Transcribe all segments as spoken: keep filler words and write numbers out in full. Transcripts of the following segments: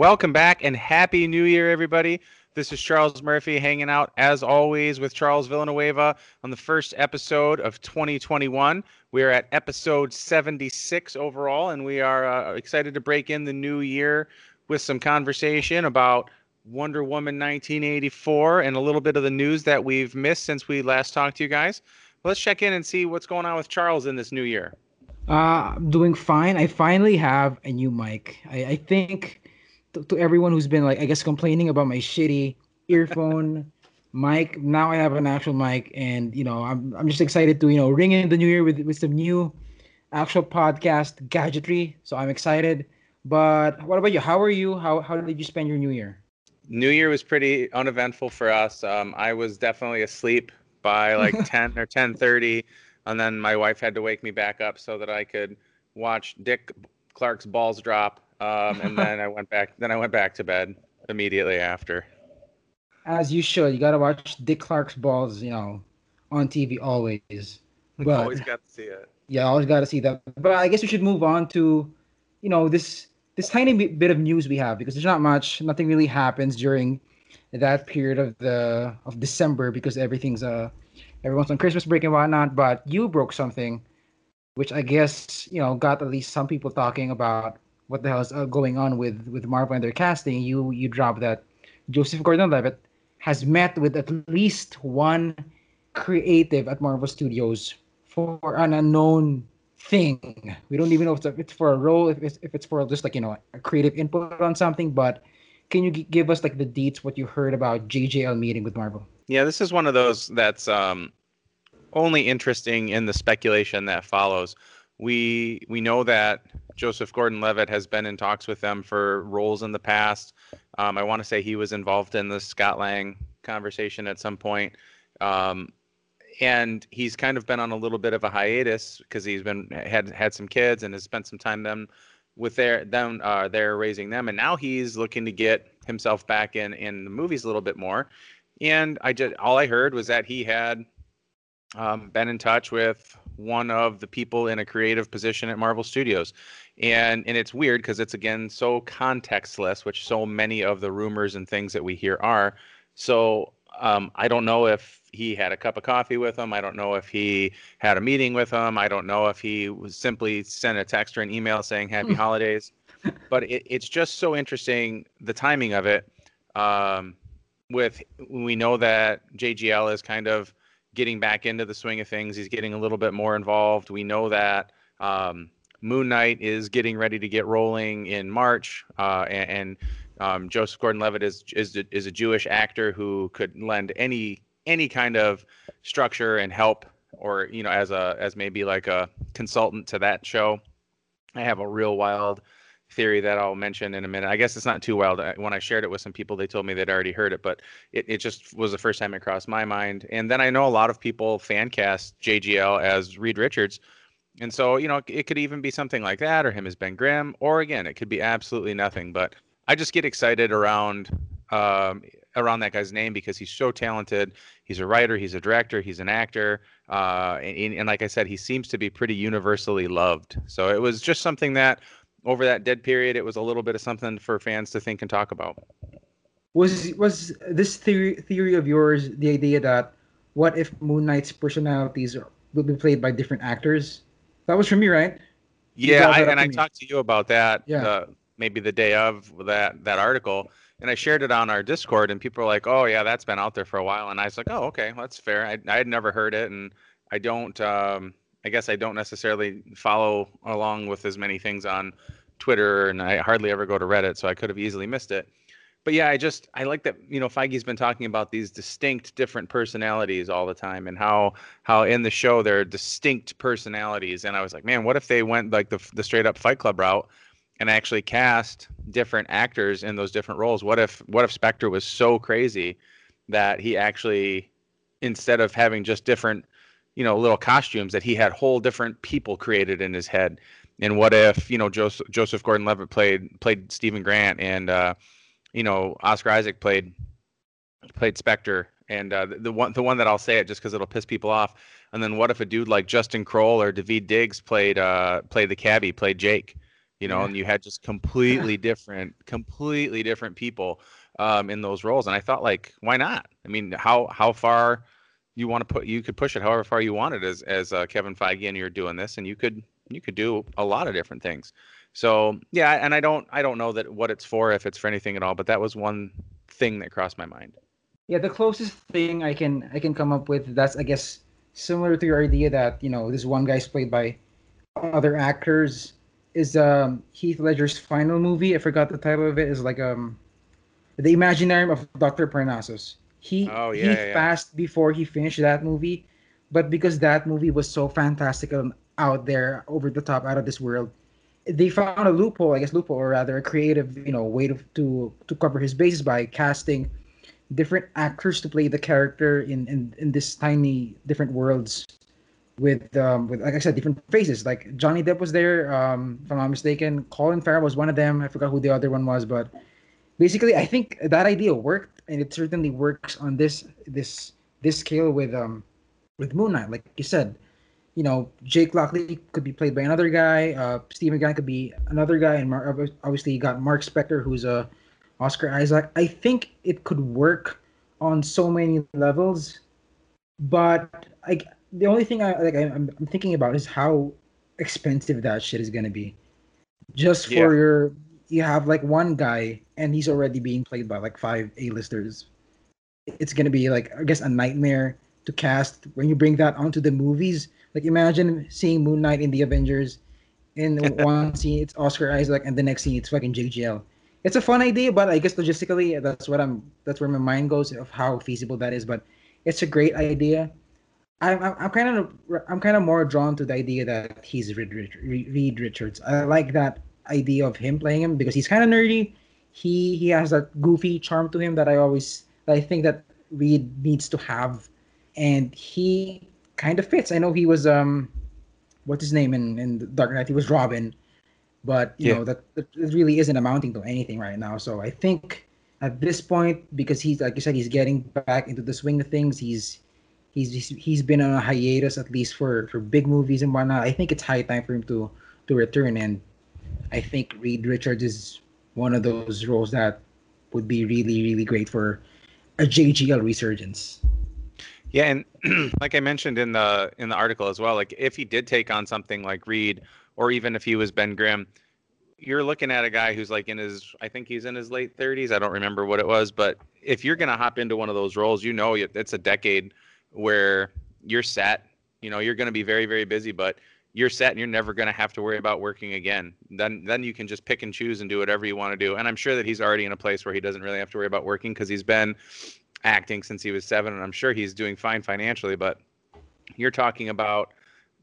Welcome back and happy new year, everybody. This is Charles Murphy hanging out, as always, with Charles Villanueva on the first episode of twenty twenty-one. We are at episode seventy-six overall, and we are uh, excited to break in the new year with some conversation about Wonder Woman nineteen eighty-four and a little bit of the news that we've missed since we last talked to you guys. Let's check in and see what's going on with Charles in this new year. Uh, I'm doing fine. I finally have a new mic. I, I think to, to everyone who's been, like, I guess, complaining about my shitty earphone mic, now I have an actual mic, and, you know, I'm I'm just excited to, you know, ring in the new year with, with some new actual podcast gadgetry. So I'm excited. But what about you? How are you? How how did you spend your new year? New Year was pretty uneventful for us. Um, I was definitely asleep by like ten or ten thirty, and then my wife had to wake me back up so that I could watch Dick Clark's balls drop. Um, and then I went back. Then I went back to bed immediately after. As you should. You gotta watch Dick Clark's balls, you know, on T V always. But, always got to see it. Yeah, always got to see that. But I guess we should move on to, you know, this. This tiny bit of news we have, because there's not much, nothing really happens during that period of the of December, because everything's uh everyone's on Christmas break and whatnot. But you broke something, which I guess, you know, got at least some people talking about what the hell is uh, going on with with Marvel and their casting. You you dropped that Joseph Gordon-Levitt has met with at least one creative at Marvel Studios for an unknown thing. We don't even know if it's for a role, if it's, if it's for just, like, you know, a creative input on something. But can you give us, like, the deets, what you heard about J J L meeting with Marvel? Yeah, this is one of those that's um, only interesting in the speculation that follows. We we know that Joseph Gordon-Levitt has been in talks with them for roles in the past. Um, I want to say he was involved in the Scott Lang conversation at some point. Um, And he's kind of been on a little bit of a hiatus because he's been had had some kids and has spent some time them with their them uh, they're raising them, and now he's looking to get himself back in in the movies a little bit more. And I just all I heard was that he had um, been in touch with one of the people in a creative position at Marvel Studios, and and it's weird because it's, again, so contextless, which so many of the rumors and things that we hear are. So um, I don't know if he had a cup of coffee with him. I don't know if he had a meeting with him. I don't know if he was simply sent a text or an email saying happy holidays. But it, it's just so interesting, the timing of it. Um, with we know that J G L is kind of getting back into the swing of things. He's getting a little bit more involved. We know that um, Moon Knight is getting ready to get rolling in March, uh, and, and um, Joseph Gordon-Levitt is is is a Jewish actor who could lend any. any kind of structure and help, or, you know, as a as maybe like a consultant to that show. I have a real wild theory that I'll mention in a minute. I guess it's not too wild. When I shared it with some people, they told me they'd already heard it, but it, it just was the first time it crossed my mind. And then I know a lot of people fan cast J G L as Reed Richards. And so, you know, it could even be something like that, or him as Ben Grimm, or, again, it could be absolutely nothing. But I just get excited around um, around that guy's name because he's so talented. He's a writer, he's a director, he's an actor. Uh, and, and like I said, he seems to be pretty universally loved. So it was just something that over that dead period, it was a little bit of something for fans to think and talk about. Was was this theory, theory of yours, the idea that what if Moon Knight's personalities would be played by different actors? That was from you, right? Yeah, I, and I me. talked to you about that. Yeah. Uh, maybe the day of that, that article. And I shared it on our Discord, and people are like, oh, yeah, that's been out there for a while. And I was like, oh, okay, well, that's fair. I, I had never heard it, and I don't um, – I guess I don't necessarily follow along with as many things on Twitter, and I hardly ever go to Reddit, so I could have easily missed it. But, yeah, I just – I like that, you know, Feige's been talking about these distinct different personalities all the time, and how how in the show there are distinct personalities. And I was like, man, what if they went, like, the the straight-up Fight Club route and actually cast different actors in those different roles? What if what if Spectre was so crazy that he actually, instead of having just different, you know, little costumes, that he had whole different people created in his head? And what if, you know, Joseph, Joseph Gordon-Levitt played played Stephen Grant, and uh, you know, Oscar Isaac played played Spectre, and uh, the, the one the one that I'll say it just because it'll piss people off. And then what if a dude like Justin Kroll or Daveed Diggs played uh, played the cabbie, played Jake? you know, yeah. and you had just completely different, completely different people um, in those roles. And I thought, like, why not? I mean, how how far you want to put, you could push it however far you wanted as as uh, Kevin Feige, and you're doing this, and you could you could do a lot of different things. So yeah, and I don't I don't know that what it's for, if it's for anything at all. But that was one thing that crossed my mind. Yeah, the closest thing I can I can come up with that's, I guess, similar to your idea that, you know, this one guy's played by other actors is um, Heath Ledger's final movie. I forgot the title of it. Is like um, The Imaginarium of Doctor Parnassus. He oh, yeah, he yeah. passed before he finished that movie, but because that movie was so fantastical and out there, over the top, out of this world, they found a loophole. I guess loophole, or rather, a creative, you know, way to to, to cover his bases by casting different actors to play the character in, in, in this tiny different worlds with, um, with, like I said, different faces. Like Johnny Depp was there, um, if I'm not mistaken. Colin Farrell was one of them. I forgot who the other one was. But basically, I think that idea worked, and it certainly works on this this this scale with um with Moon Knight. Like you said, you know, Jake Lockley could be played by another guy. Uh, Steve McGann could be another guy. And Mar- obviously, you got Mark Spector, who's a Oscar Isaac. I think it could work on so many levels, but like the only thing I like I'm, I'm thinking about is how expensive that shit is gonna be. Just for yeah. your, you have like one guy and he's already being played by like five A-listers. It's gonna be like, I guess, a nightmare to cast when you bring that onto the movies. Like imagine seeing Moon Knight in the Avengers, and one scene it's Oscar Isaac, and the next scene it's fucking J G L. It's a fun idea, but I guess logistically, that's what I'm. That's where my mind goes of how feasible that is. But it's a great idea. I'm. I'm kind of. I'm kind of more drawn to the idea that he's Reed, Reed Richards. I like that idea of him playing him because he's kind of nerdy. He he has that goofy charm to him that I always. That I think that Reed needs to have, and he kind of fits. I know he was um, what's his name in in Dark Knight? He was Robin. But, you yeah. know, that, that really isn't amounting to anything right now. So I think at this point, because he's, like you said, he's getting back into the swing of things. He's he's he's been on a hiatus, at least for, for big movies and whatnot. I think it's high time for him to, to return. And I think Reed Richards is one of those roles that would be really, really great for a J G L resurgence. Yeah, and like I mentioned in the in the article as well, like if he did take on something like Reed, or even if he was Ben Grimm, you're looking at a guy who's like in his, I think he's in his late thirties. I don't remember what it was, but if you're going to hop into one of those roles, you know, it's a decade where you're set, you know, you're going to be very, very busy, but you're set and you're never going to have to worry about working again. Then, then you can just pick and choose and do whatever you want to do. And I'm sure that he's already in a place where he doesn't really have to worry about working because he's been acting since he was seven, and I'm sure he's doing fine financially, but you're talking about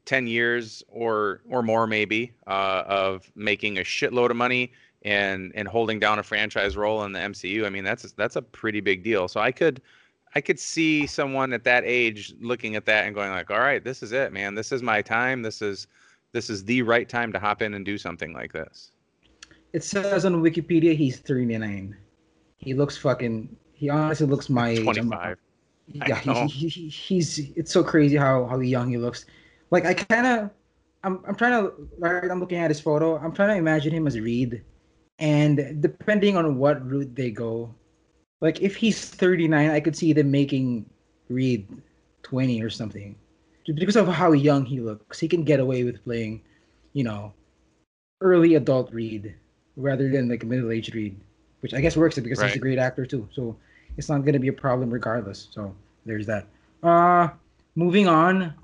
ten years or or more maybe uh, of making a shitload of money and and holding down a franchise role in the M C U. I mean, that's a, that's a pretty big deal. So I could I could see someone at that age looking at that and going like, all right, this is it, man. This is my time. This is this is the right time to hop in and do something like this. It says on Wikipedia he's thirty-nine. He looks fucking. He honestly looks my age. twenty-five. Yeah, he's, he, he, he's. It's so crazy how how young he looks. Like, I kind of, I'm I'm trying to, like, I'm looking at his photo, I'm trying to imagine him as Reed. And depending on what route they go, like, if he's thirty-nine, I could see them making Reed twenty or something. Just because of how young he looks, he can get away with playing, you know, early adult Reed rather than, like, middle-aged Reed. Which I guess works because right. he's a great actor, too. So it's not going to be a problem regardless. So there's that. Uh, moving on.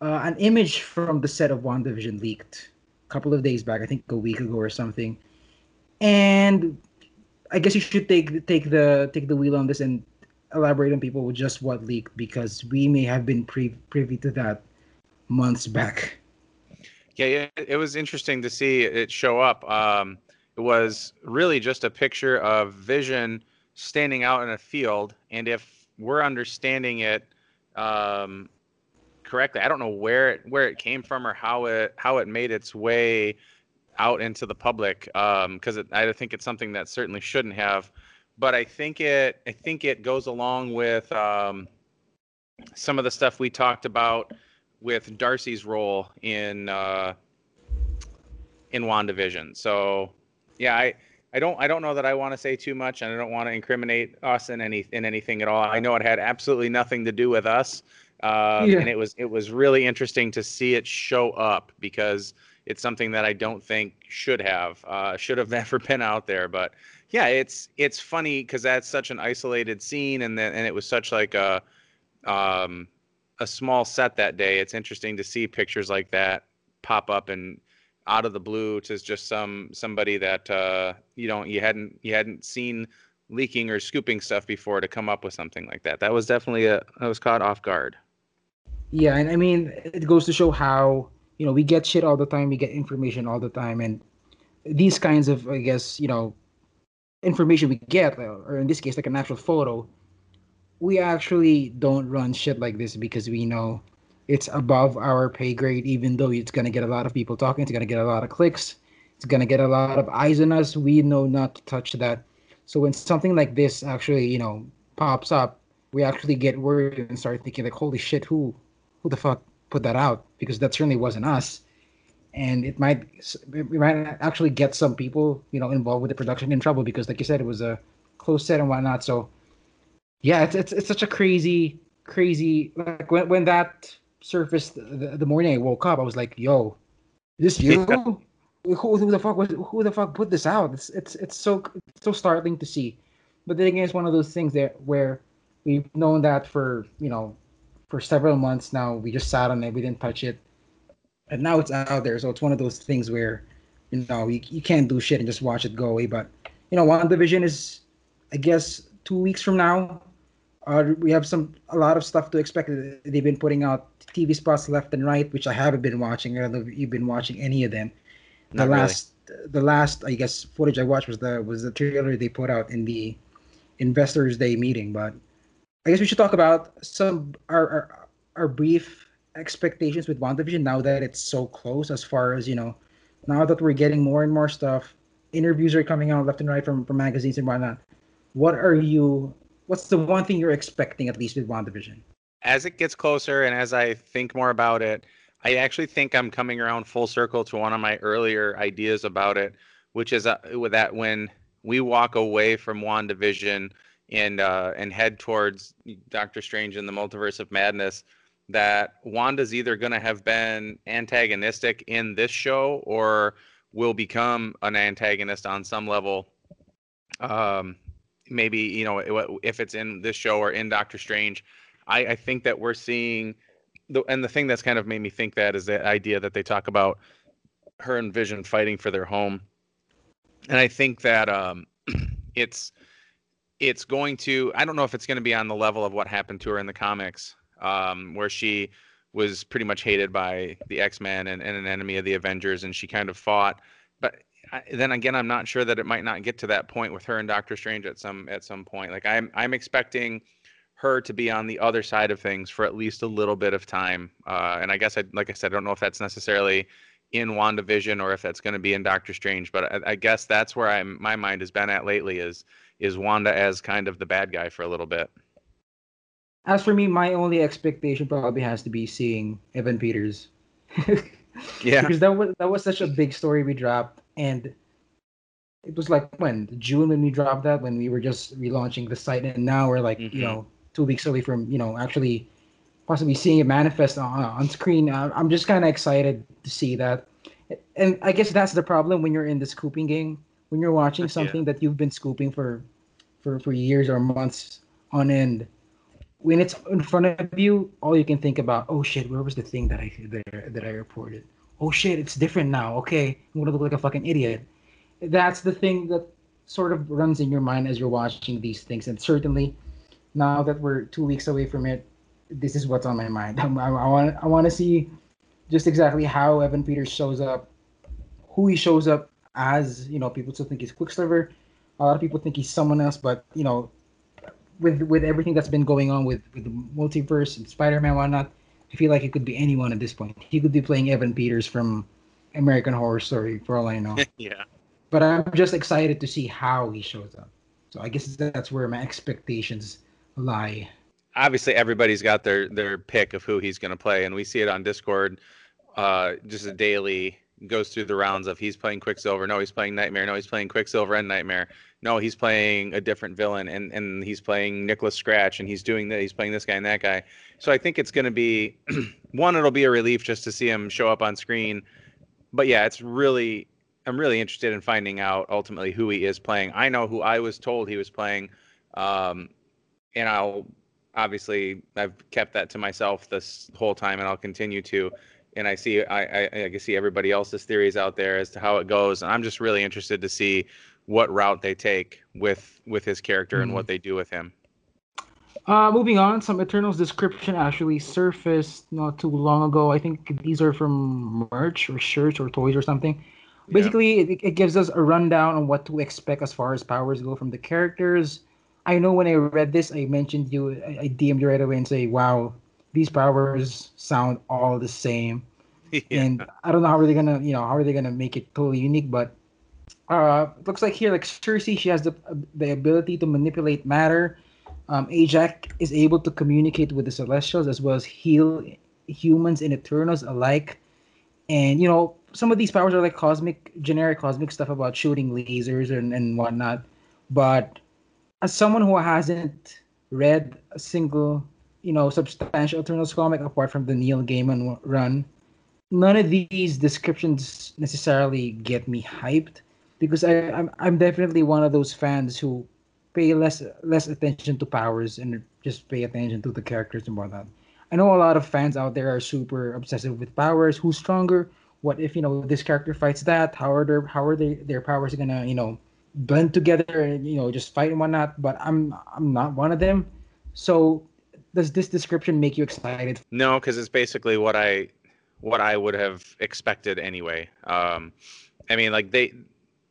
Uh, an image from the set of WandaVision leaked a couple of days back, I think a week ago or something. And I guess you should take take the take the wheel on this and elaborate on people with just what leaked, because we may have been pre- privy to that months back. Yeah, yeah, it was interesting to see it show up. Um, it was really just a picture of Vision standing out in a field, and if we're understanding it Um, correctly, I don't know where it where it came from or how it how it made its way out into the public, um, because I think it's something that certainly shouldn't have. But I think it I think it goes along with um, some of the stuff we talked about with Darcy's role in uh, in WandaVision. So yeah, I, I don't I don't know that I want to say too much, and I don't want to incriminate us in any in anything at all. I know it had absolutely nothing to do with us. Um, yeah. And it was it was really interesting to see it show up, because it's something that I don't think should have uh, should have never been out there. But yeah, it's it's funny because that's such an isolated scene, and then and it was such like a um, a small set that day. It's interesting to see pictures like that pop up and out of the blue to just some somebody that uh, you don't you hadn't you hadn't seen leaking or scooping stuff before to come up with something like that. That was definitely a I was caught off guard. Yeah, and I mean, it goes to show how, you know, we get shit all the time, we get information all the time, and these kinds of, I guess, you know, information we get, or in this case, like an actual photo, we actually don't run shit like this because we know it's above our pay grade, even though it's going to get a lot of people talking, it's going to get a lot of clicks, it's going to get a lot of eyes on us. We know not to touch that. So when something like this actually, you know, pops up, we actually get worried and start thinking like, holy shit, who who the fuck put that out? Because that certainly wasn't us. And it might it might actually get some people, you know, involved with the production in trouble because, like you said, it was a close set and whatnot. So yeah, it's it's, it's such a crazy, crazy, like when, when that surfaced the, the morning I woke up, I was like, yo, is this you? Yeah. Who, who the fuck was? Who the fuck put this out? It's it's it's so it's so startling to see, but then again, it's one of those things that where we've known that for you know for several months now. We just sat on it, we didn't touch it, and now it's out there. So it's one of those things where you know you, you can't do shit and just watch it go away. But you know, WandaVision is, I guess, two weeks from now. Uh, we have some a lot of stuff to expect. They've been putting out T V spots left and right, which I haven't been watching. I don't know if you've been watching any of them. Not the last, really. the last, I guess, footage I watched was the was the trailer they put out in the Investors Day meeting. But I guess we should talk about some our our, our brief expectations with WandaVision now that it's so close. As far as you know, now that we're getting more and more stuff, interviews are coming out left and right from from magazines and whatnot. What are you? What's the one thing you're expecting at least with WandaVision? As it gets closer, and as I think more about it, I actually think I'm coming around full circle to one of my earlier ideas about it, which is uh, that when we walk away from WandaVision and uh, and head towards Doctor Strange and the Multiverse of Madness, that Wanda's either going to have been antagonistic in this show or will become an antagonist on some level. Um, maybe, you know, if it's in this show or in Doctor Strange, I, I think that we're seeing... And the thing that's kind of made me think that is the idea that they talk about her and Vision fighting for their home. And I think that um, it's it's going to, I don't know if it's going to be on the level of what happened to her in the comics, um, where she was pretty much hated by the X-Men and, and an enemy of the Avengers, and she kind of fought. But I, then again, I'm not sure that it might not get to that point with her and Doctor Strange at some at some point. Like I'm I'm expecting her to be on the other side of things for at least a little bit of time. Uh, and I guess, I, like I said, I don't know if that's necessarily in WandaVision or if that's going to be in Doctor Strange, but I, I guess that's where I'm, my mind has been at lately is, is Wanda as kind of the bad guy for a little bit. As for me, my only expectation probably has to be seeing Evan Peters. Yeah. Because that was, that was such a big story we dropped. And it was like when June, when we dropped that, when we were just relaunching the site, and now we're like, mm-hmm. you know, two weeks away from, you know, actually possibly seeing it manifest on, on screen. I'm just kind of excited to see that. And I guess that's the problem when you're in the scooping game, when you're watching something yeah. that you've been scooping for, for, for years or months on end. When it's in front of you, all you can think about, oh shit, where was the thing that I that, that I reported? Oh shit, it's different now. Okay, I'm going to look like a fucking idiot. That's the thing that sort of runs in your mind as you're watching these things. And certainly... now that we're two weeks away from it, this is what's on my mind. I, I, I want I want to see just exactly how Evan Peters shows up, who he shows up as. You know, people still think he's Quicksilver. A lot of people think he's someone else. But you know, with with everything that's been going on with, with the multiverse and Spider-Man, whatnot, I feel like it could be anyone at this point. He could be playing Evan Peters from American Horror Story, for all I know. Yeah. But I'm just excited to see how he shows up. So I guess that's where my expectations lie. Obviously, everybody's got their their pick of who he's going to play, and we see it on Discord, uh, just a daily goes through the rounds of he's playing Quicksilver, no, he's playing Nightmare, no, he's playing Quicksilver and Nightmare, no, he's playing a different villain, and, and he's playing Nicholas Scratch, and he's doing that, he's playing this guy and that guy. So I think it's going to be, one, it'll be a relief just to see him show up on screen. But yeah, it's really, I'm really interested in finding out ultimately who he is playing. I know who I was told he was playing, um, and I'll, obviously, I've kept that to myself this whole time, and I'll continue to. And I see, I, I, I can see everybody else's theories out there as to how it goes. And I'm just really interested to see what route they take with with his character mm-hmm. and what they do with him. Uh, moving on, some Eternals description actually surfaced not too long ago. I think these are from merch or shirts or toys or something. Yeah. Basically, it, it gives us a rundown on what to expect as far as powers go from the characters. I know when I read this, I mentioned you, I, I D M'd you right away and say, wow, these powers sound all the same. Yeah. And I don't know how are they gonna, you know, how are they gonna make it totally unique? But uh, it looks like here, like Cersei, she has the the ability to manipulate matter. Um, Ajax is able to communicate with the Celestials as well as heal humans and Eternals alike. And you know, some of these powers are like cosmic, generic cosmic stuff about shooting lasers and and whatnot. But as someone who hasn't read a single, you know, substantial Eternals comic apart from the Neil Gaiman run, none of these descriptions necessarily get me hyped, because I, I'm I'm definitely one of those fans who pay less less attention to powers and just pay attention to the characters and whatnot. I know a lot of fans out there are super obsessive with powers. Who's stronger? What if, you know, this character fights that? How are their how are they, their powers gonna, you know, blend together and, you know, just fight and whatnot? But I'm I'm not one of them, so. Does this description make you excited? No, because it's basically what I, what I would have expected anyway. Um, I mean, like they,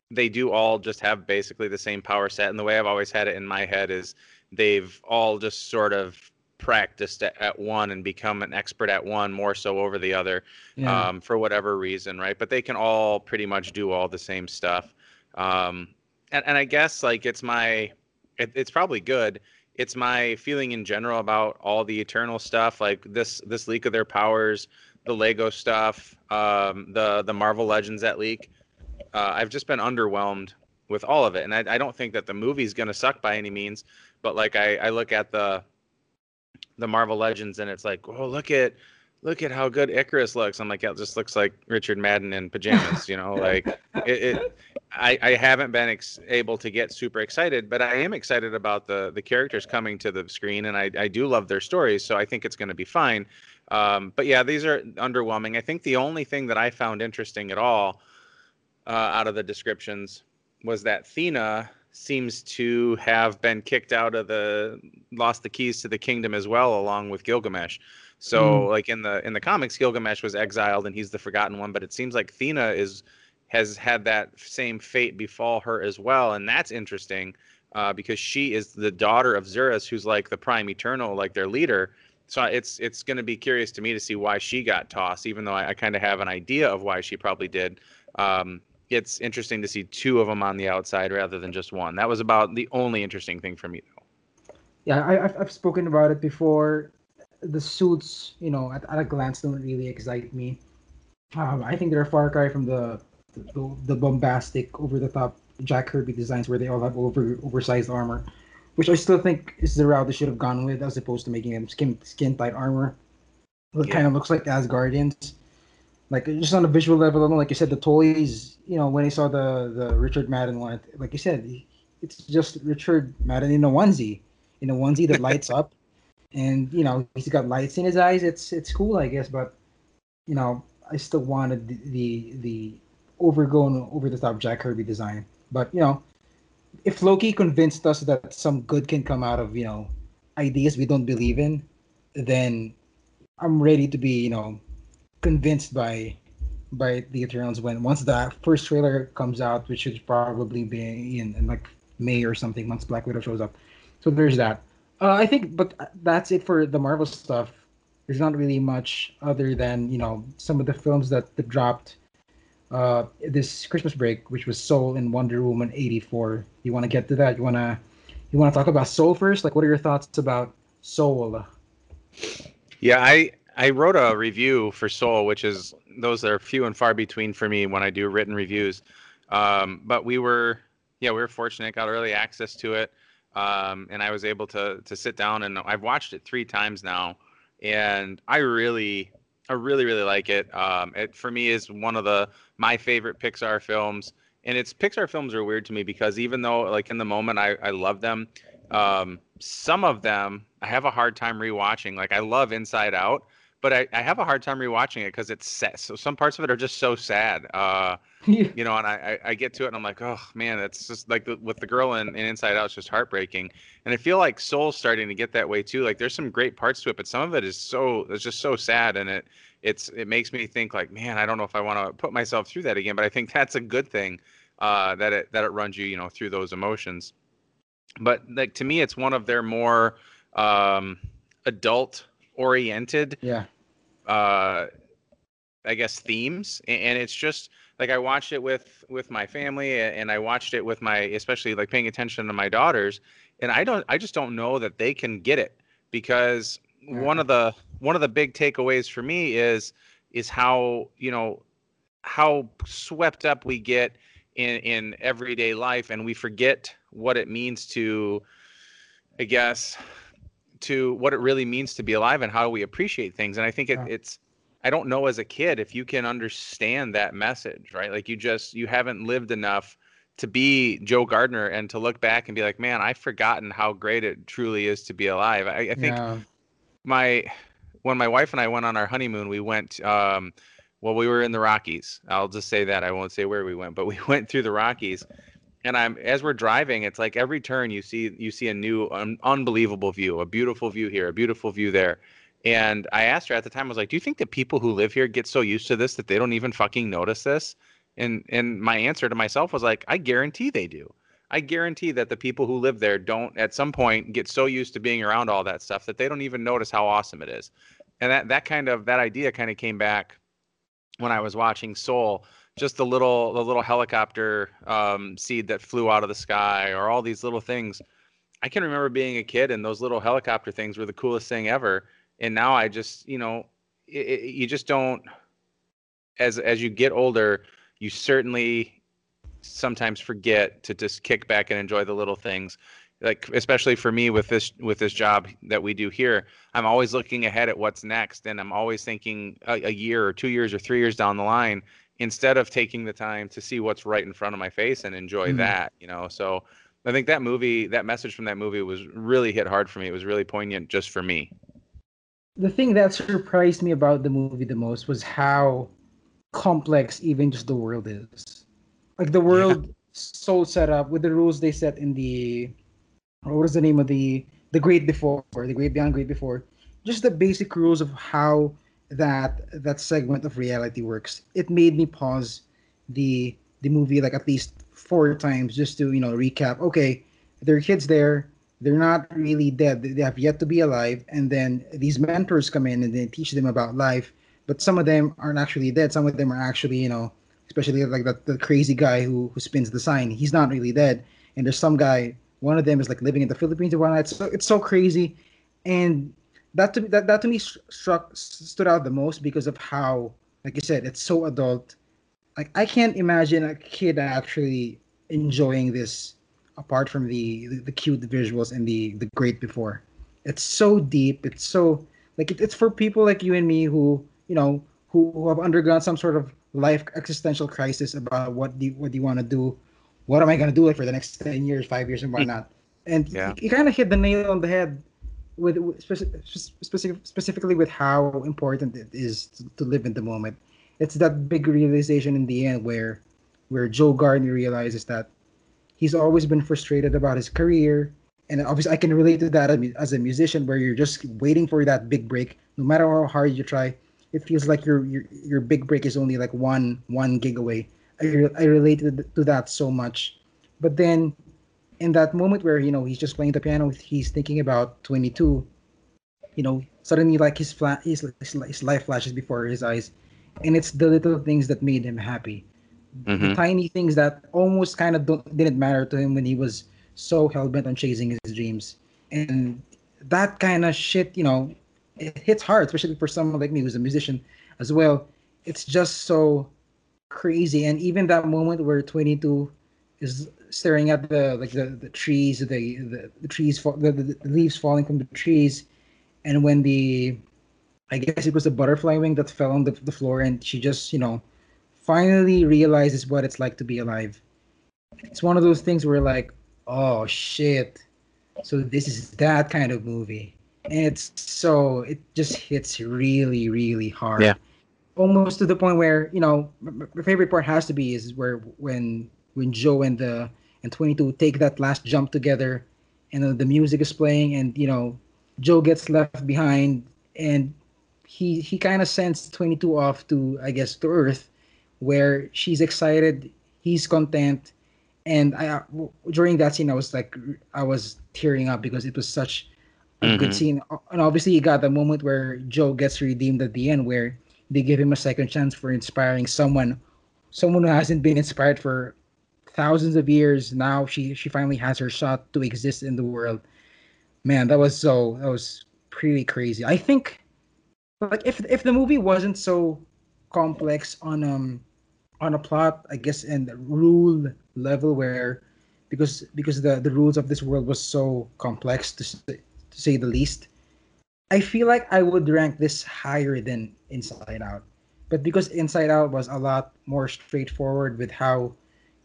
they do all just have basically the same power set, and the way I've always had it in my head is they've all just sort of practiced at, at one and become an expert at one more so over the other, yeah. um, for whatever reason, right? But they can all pretty much do all the same stuff, um, and and I guess like it's my, it, it's probably good. It's my feeling in general about all the Eternal stuff, like this this leak of their powers, the Lego stuff, um, the the Marvel Legends that leak. Uh, I've just been underwhelmed with all of it, and I, I don't think that the movie's going to suck by any means. But like I, I look at the the Marvel Legends, and it's like, oh, look at look at how good Icarus looks. I'm like, yeah, it just looks like Richard Madden in pajamas, you know, like it. it I, I haven't been ex- able to get super excited, but I am excited about the the characters coming to the screen, and I, I do love their stories, so I think it's going to be fine. Um, but yeah, these are underwhelming. I think the only thing that I found interesting at all uh, out of the descriptions was that Thena seems to have been kicked out of the, lost the keys to the kingdom as well, along with Gilgamesh. So mm. like in the in the comics, Gilgamesh was exiled, and he's the forgotten one, but it seems like Thena is... has had that same fate befall her as well. And that's interesting uh, because she is the daughter of Xerus, who's like the prime eternal, like their leader. So it's it's going to be curious to me to see why she got tossed, even though I, I kind of have an idea of why she probably did. Um, it's interesting to see two of them on the outside rather than just one. That was about the only interesting thing for me, though. Yeah, I, I've, I've spoken about it before. The suits, you know, at, at a glance don't really excite me. Um, I think they're far cry from the... The, the bombastic, over-the-top Jack Kirby designs where they all have over oversized armor, which I still think is the route they should have gone with, as opposed to making them skin skin-tight armor. It yeah. kind of looks like Asgardians. Like, just on a visual level alone, like you said, the toys, you know, when I saw the, the Richard Madden one, like you said, it's just Richard Madden in a onesie. In a onesie that lights up. And, you know, he's got lights in his eyes. It's it's cool, I guess, but, you know, I still wanted the... the, the overgrown, over-the-top Jack Kirby design. But, you know, if Loki convinced us that some good can come out of, you know, ideas we don't believe in, then I'm ready to be, you know, convinced by by the Eternals when once the first trailer comes out, which should probably be in, in like, May or something, once Black Widow shows up. So there's that. Uh, I think, but that's it for the Marvel stuff. There's not really much other than, you know, some of the films that, that dropped Uh, this Christmas break, which was Soul and Wonder Woman eighty-four. You want to get to that? You wanna, you wanna talk about Soul first? Like, what are your thoughts about Soul? Yeah, I, I wrote a review for Soul, which is, those are few and far between for me when I do written reviews. Um, but we were, yeah, we were fortunate, got early access to it. Um, and I was able to to sit down, and I've watched it three times now. And I really, I really, really like it. Um, it for me is one of the, my favorite Pixar films. And it's Pixar films are weird to me because even though like in the moment I, I love them, um, some of them I have a hard time rewatching. Like I love Inside Out, but I, I have a hard time rewatching it because it's sad. So some parts of it are just so sad, uh, yeah. you know, and I, I, I get to it and I'm like, oh man, that's just like the, with the girl in, in Inside Out, it's just heartbreaking. And I feel like Soul's starting to get that way too. Like there's some great parts to it, but some of it is so, it's just so sad. And it, it's, it makes me think like, man, I don't know if I want to put myself through that again, but I think that's a good thing, uh, that it, that it runs you, you know, through those emotions. But like, to me, it's one of their more, um, adult oriented, yeah. uh, I guess themes. And it's just like, I watched it with, with my family, and I watched it with my, especially like paying attention to my daughters. And I don't, I just don't know that they can get it, because yeah. one of the, one of the big takeaways for me is, is how, you know, how swept up we get in, in everyday life. And we forget what it means to, I guess, to what it really means to be alive and how we appreciate things. And I think it, yeah. it's, I don't know as a kid if you can understand that message, right? Like you just, you haven't lived enough to be Joe Gardner and to look back and be like, man, I've forgotten how great it truly is to be alive. I, I think yeah. my, when my wife and I went on our honeymoon, we went, um, well, we were in the Rockies. I'll just say that. I won't say where we went, but we went through the Rockies. And I'm, as we're driving, it's like every turn you see, you see a new, un- unbelievable view, a beautiful view here, a beautiful view there. And I asked her at the time, I was like, do you think that people who live here get so used to this that they don't even fucking notice this? And, and my answer to myself was like, I guarantee they do. I guarantee that the people who live there don't at some point get so used to being around all that stuff that they don't even notice how awesome it is. And that, that kind of, that idea kind of came back when I was watching Soul. Just the little the little helicopter um, seed that flew out of the sky, or all these little things. I can remember being a kid, and those little helicopter things were the coolest thing ever. And now I just, you know, it, it, you just don't. As as you get older, you certainly sometimes forget to just kick back and enjoy the little things. Like especially for me with this with this job that we do here, I'm always looking ahead at what's next, and I'm always thinking a, a year or two years or three years down the line, instead of taking the time to see what's right in front of my face and enjoy mm-hmm. that, you know? So I think that movie, that message from that movie was really hit hard for me. It was really poignant just for me. The thing that surprised me about the movie the most was how complex even just the world is. Like the world yeah. so set up with the rules they set in the, or what is the name of the, the Great Before, or the Great Beyond Great Before, just the basic rules of how that that segment of reality works. It made me pause the the movie like at least four times just to, you know, recap. Okay, there are kids there. They're not really dead. They have yet to be alive. And then these mentors come in and they teach them about life. But some of them aren't actually dead. Some of them are actually, you know, especially like that the crazy guy who, who spins the sign. He's not really dead. And there's some guy, one of them is like living in the Philippines and whatnot. It's so, it's so crazy. And That to, that, that to me struck stood out the most because of how, like you said, it's so adult. Like I can't imagine a kid actually enjoying this apart from the, the, the cute visuals and the, the great before. It's so deep. It's so like it, it's for people like you and me who, you know, who, who have undergone some sort of life existential crisis about what do you, what do you want to do? What am I going to do like for the next ten years, five years and whatnot? And yeah. you, you kind of hit the nail on the head. With specific, specifically with how important it is to, to live in the moment. It's that big realization in the end where where Joe Gardner realizes that he's always been frustrated about his career. And obviously I can relate to that as a musician where you're just waiting for that big break. No matter how hard you try, it feels like your your, your big break is only like one one gig away. I, re- I relate to that so much. But then in that moment where, you know, he's just playing the piano, he's thinking about twenty-two, you know, suddenly like his, fla- his, his, his life flashes before his eyes. And it's the little things that made him happy. Mm-hmm. The tiny things that almost kind of don't, didn't matter to him when he was so hell-bent on chasing his dreams. And that kind of shit, you know, it hits hard, especially for someone like me who's a musician as well. It's just so crazy. And even that moment where twenty-two is staring at the like the, the trees, the the, the trees, fall, the, the, the leaves falling from the trees, and when the, I guess it was a butterfly wing that fell on the, the floor, and she just, you know, finally realizes what it's like to be alive. It's one of those things where like, oh shit, so this is that kind of movie. And it's so, it just hits really, really hard. Yeah. Almost to the point where, you know, my favorite part has to be is where when when Joe and the and twenty-two take that last jump together, and the, the music is playing, and you know, Joe gets left behind, and he he kind of sends twenty-two off to, I guess, to Earth, where she's excited, he's content, and I during that scene I was like I was tearing up because it was such a mm-hmm. good scene. And obviously you got the moment where Joe gets redeemed at the end, where they give him a second chance for inspiring someone, someone who hasn't been inspired for thousands of years. Now she she finally has her shot to exist in the world. Man, that was so that was pretty crazy. I think, like, if if the movie wasn't so complex on um on a plot, I guess, and rule level, where because because the the rules of this world was so complex to to say the least. I feel like I would rank this higher than Inside Out, but because Inside Out was a lot more straightforward with how,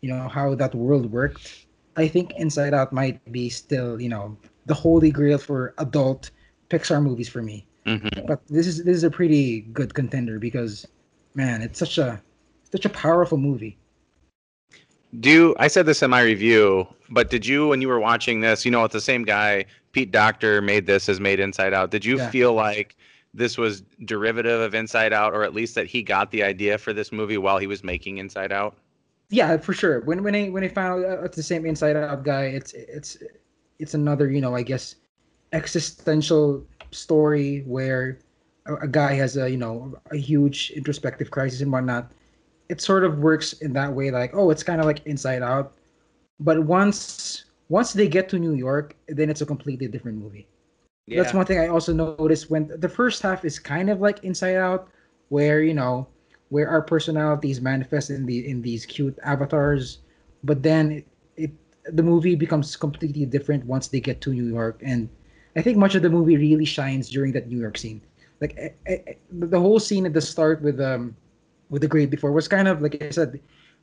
you know, how that world worked, I think Inside Out might be still, you know, the holy grail for adult Pixar movies for me. Mm-hmm. But this is this is a pretty good contender because, man, it's such a such a powerful movie. Do I said this in my review, but did you, when you were watching this, you know, it's the same guy, Pete Docter made this, has made Inside Out. Did you yeah. feel like this was derivative of Inside Out, or at least that he got the idea for this movie while he was making Inside Out? Yeah, for sure. When when I when I found out it's the same Inside Out guy, it's it's it's another, you know, I guess, existential story where a, a guy has a, you know, a huge introspective crisis and whatnot. It sort of works in that way, like, oh, it's kind of like Inside Out. But once once they get to New York, then it's a completely different movie. Yeah. That's one thing I also noticed when the first half is kind of like Inside Out, where, you know, where our personalities manifest in the in these cute avatars. But then it, it the movie becomes completely different once they get to New York. And I think much of the movie really shines during that New York scene. Like, I, I, the whole scene at the start with... um. with The Great Before was kind of, like I said,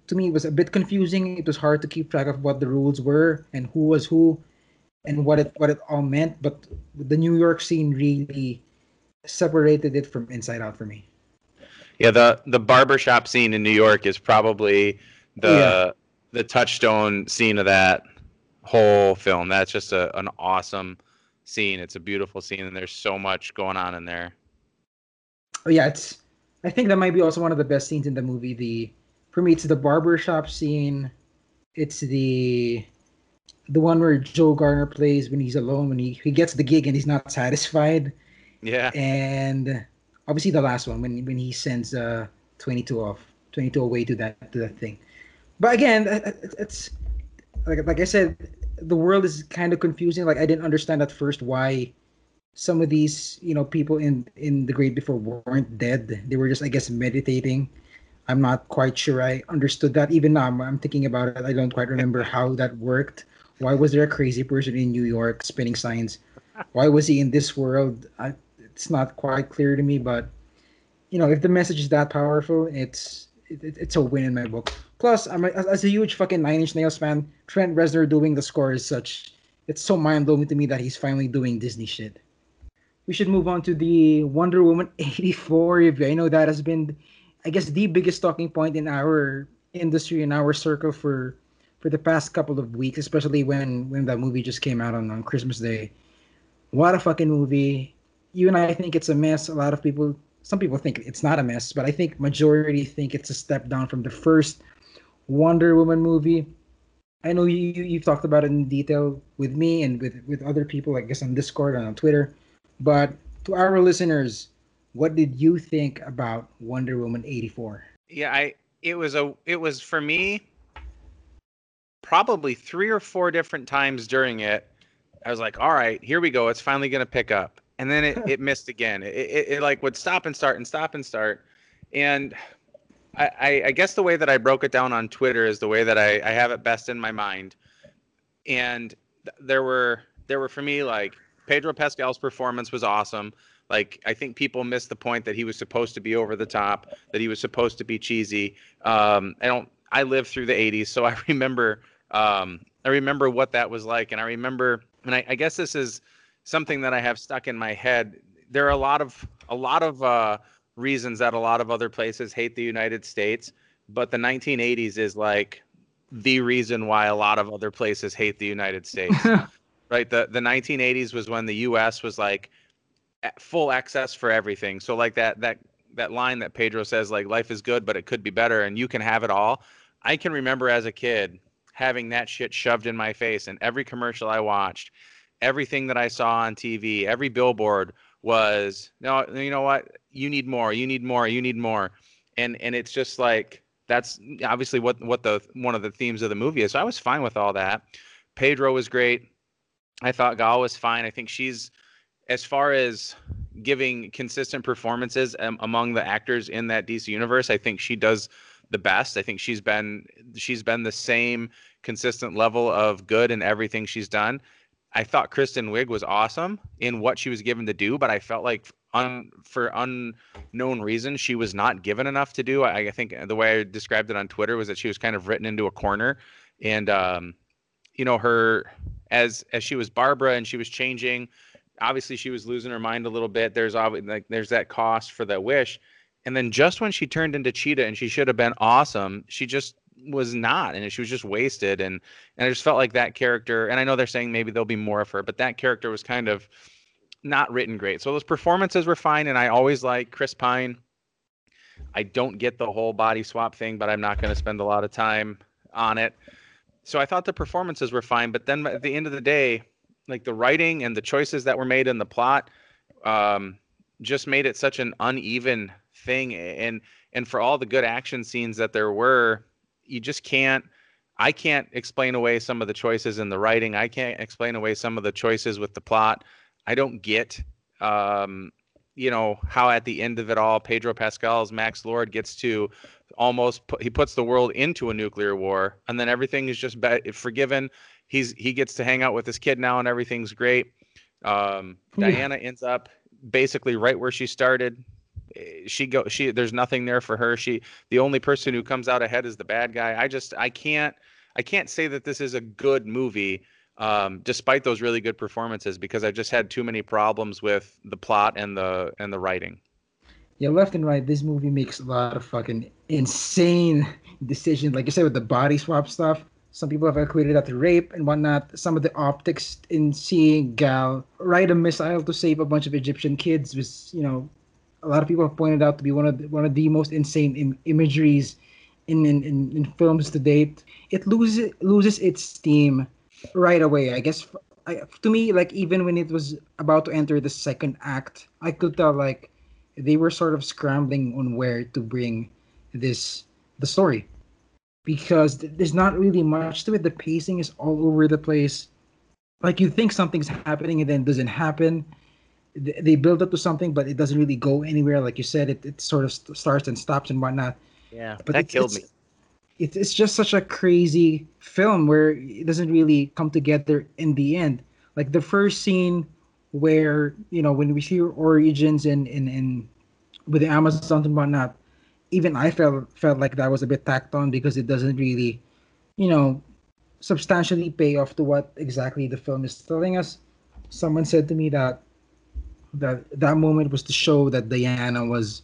to me it was a bit confusing. It was hard to keep track of what the rules were and who was who and what it what it all meant. But the New York scene really separated it from Inside Out for me. Yeah, the the barbershop scene in New York is probably the yeah. the touchstone scene of that whole film. That's just a, an awesome scene. It's a beautiful scene, and there's so much going on in there. Oh yeah, it's I think that might be also one of the best scenes in the movie. The for me, it's the barbershop scene. It's the the one where Joe Gardner plays when he's alone, when he, he gets the gig and he's not satisfied. Yeah. And obviously the last one when when he sends uh twenty-two off, twenty-two away to that to that thing. But again, it's like like I said, the world is kind of confusing. Like, I didn't understand at first why some of these, you know, people in, in The Great Before weren't dead. They were just, I guess, meditating. I'm not quite sure I understood that. Even now, I'm, I'm thinking about it. I don't quite remember how that worked. Why was there a crazy person in New York spinning signs? Why was he in this world? I, it's not quite clear to me, but, you know, if the message is that powerful, it's it, it's a win in my book. Plus, I'm a, as a huge fucking Nine Inch Nails fan, Trent Reznor doing the score is such, it's so mind-blowing to me that he's finally doing Disney shit. We should move on to the Wonder Woman eighty-four review. I know that has been, I guess, the biggest talking point in our industry, in our circle for for the past couple of weeks, especially when, when that movie just came out on, on Christmas Day. What a fucking movie. You and I think it's a mess. A lot of people, some people think it's not a mess, but I think majority think it's a step down from the first Wonder Woman movie. I know you, you you've talked about it in detail with me and with, with other people, I guess, on Discord and on Twitter. But to our listeners, what did you think about Wonder Woman eighty-four? Yeah, I it was a it was for me probably three or four different times during it. I was like, all right, here we go. It's finally going to pick up. and then it, it missed again. It, it, it like would stop and start and stop and start. And I, I, I guess the way that I broke it down on Twitter is the way that I, I have it best in my mind. And th- there were there were for me, like, Pedro Pascal's performance was awesome. Like, I think people missed the point that he was supposed to be over the top, that he was supposed to be cheesy. Um, I don't. I lived through the eighties, so I remember. Um, I remember what that was like, and I remember. And I, I guess this is something that I have stuck in my head. There are a lot of a lot of uh, reasons that a lot of other places hate the United States, but the nineteen eighties is like the reason why a lot of other places hate the United States. Right? The the nineteen eighties was when the U S was like at full access for everything. So like that that that line that Pedro says, like, life is good, but it could be better, and you can have it all. I can remember as a kid having that shit shoved in my face, and every commercial I watched, everything that I saw on T V, every billboard was, no, you know what? You need more, you need more, you need more. And and it's just like, that's obviously what what the one of the themes of the movie is. So I was fine with all that. Pedro was great. I thought Gal was fine. I think she's, as far as giving consistent performances um, among the actors in that D C universe, I think she does the best. I think she's been she's been the same consistent level of good in everything she's done. I thought Kristen Wiig was awesome in what she was given to do, but I felt like un, for unknown reasons, she was not given enough to do. I, I think the way I described it on Twitter was that she was kind of written into a corner, and um, you know, her as as she was Barbara and she was changing. Obviously, she was losing her mind a little bit. There's obviously like there's that cost for that wish, and then just when she turned into Cheetah and she should have been awesome, she just was not, and she was just wasted. And and I just felt like that character. And I know they're saying maybe there'll be more of her, but that character was kind of not written great. So those performances were fine, and I always like Chris Pine. I don't get the whole body swap thing, but I'm not going to spend a lot of time on it. So I thought the performances were fine, but then at the end of the day, like the writing and the choices that were made in the plot um, just made it such an uneven thing. And, and for all the good action scenes that there were, you just can't, I can't explain away some of the choices in the writing. I can't explain away some of the choices with the plot. I don't get, um, you know, how at the end of it all, Pedro Pascal's Max Lord gets to almost, put, he puts the world into a nuclear war, and then everything is just be- forgiven. He's he gets to hang out with his kid now, and everything's great. Um, yeah. Diana ends up basically right where she started. She go she there's nothing there for her. She the only person who comes out ahead is the bad guy. I just I can't I can't say that this is a good movie, um, despite those really good performances, because I just had too many problems with the plot and the and the writing. Yeah, left and right, this movie makes a lot of fucking insane decisions. Like you said, with the body swap stuff. Some people have equated that to rape and whatnot. Some of the optics in seeing Gal ride a missile to save a bunch of Egyptian kids was, you know, a lot of people have pointed out to be one of the, one of the most insane im- imageries in, in, in, in films to date. It loses loses its steam right away. I guess I, to me, like even when it was about to enter the second act, I could tell like they were sort of scrambling on where to bring this the story. Because there's not really much to it. The pacing is all over the place. Like, you think something's happening and then it doesn't happen. They build up to something, but it doesn't really go anywhere. Like you said, it, it sort of starts and stops and whatnot. Yeah, but that it, killed it's, me. It, it's just such a crazy film where it doesn't really come together in the end. Like, the first scene where, you know, when we see her origins and, and, and with the Amazons and whatnot, even I felt felt like that was a bit tacked on because it doesn't really, you know, substantially pay off to what exactly the film is telling us. Someone said to me that that that moment was to show that Diana was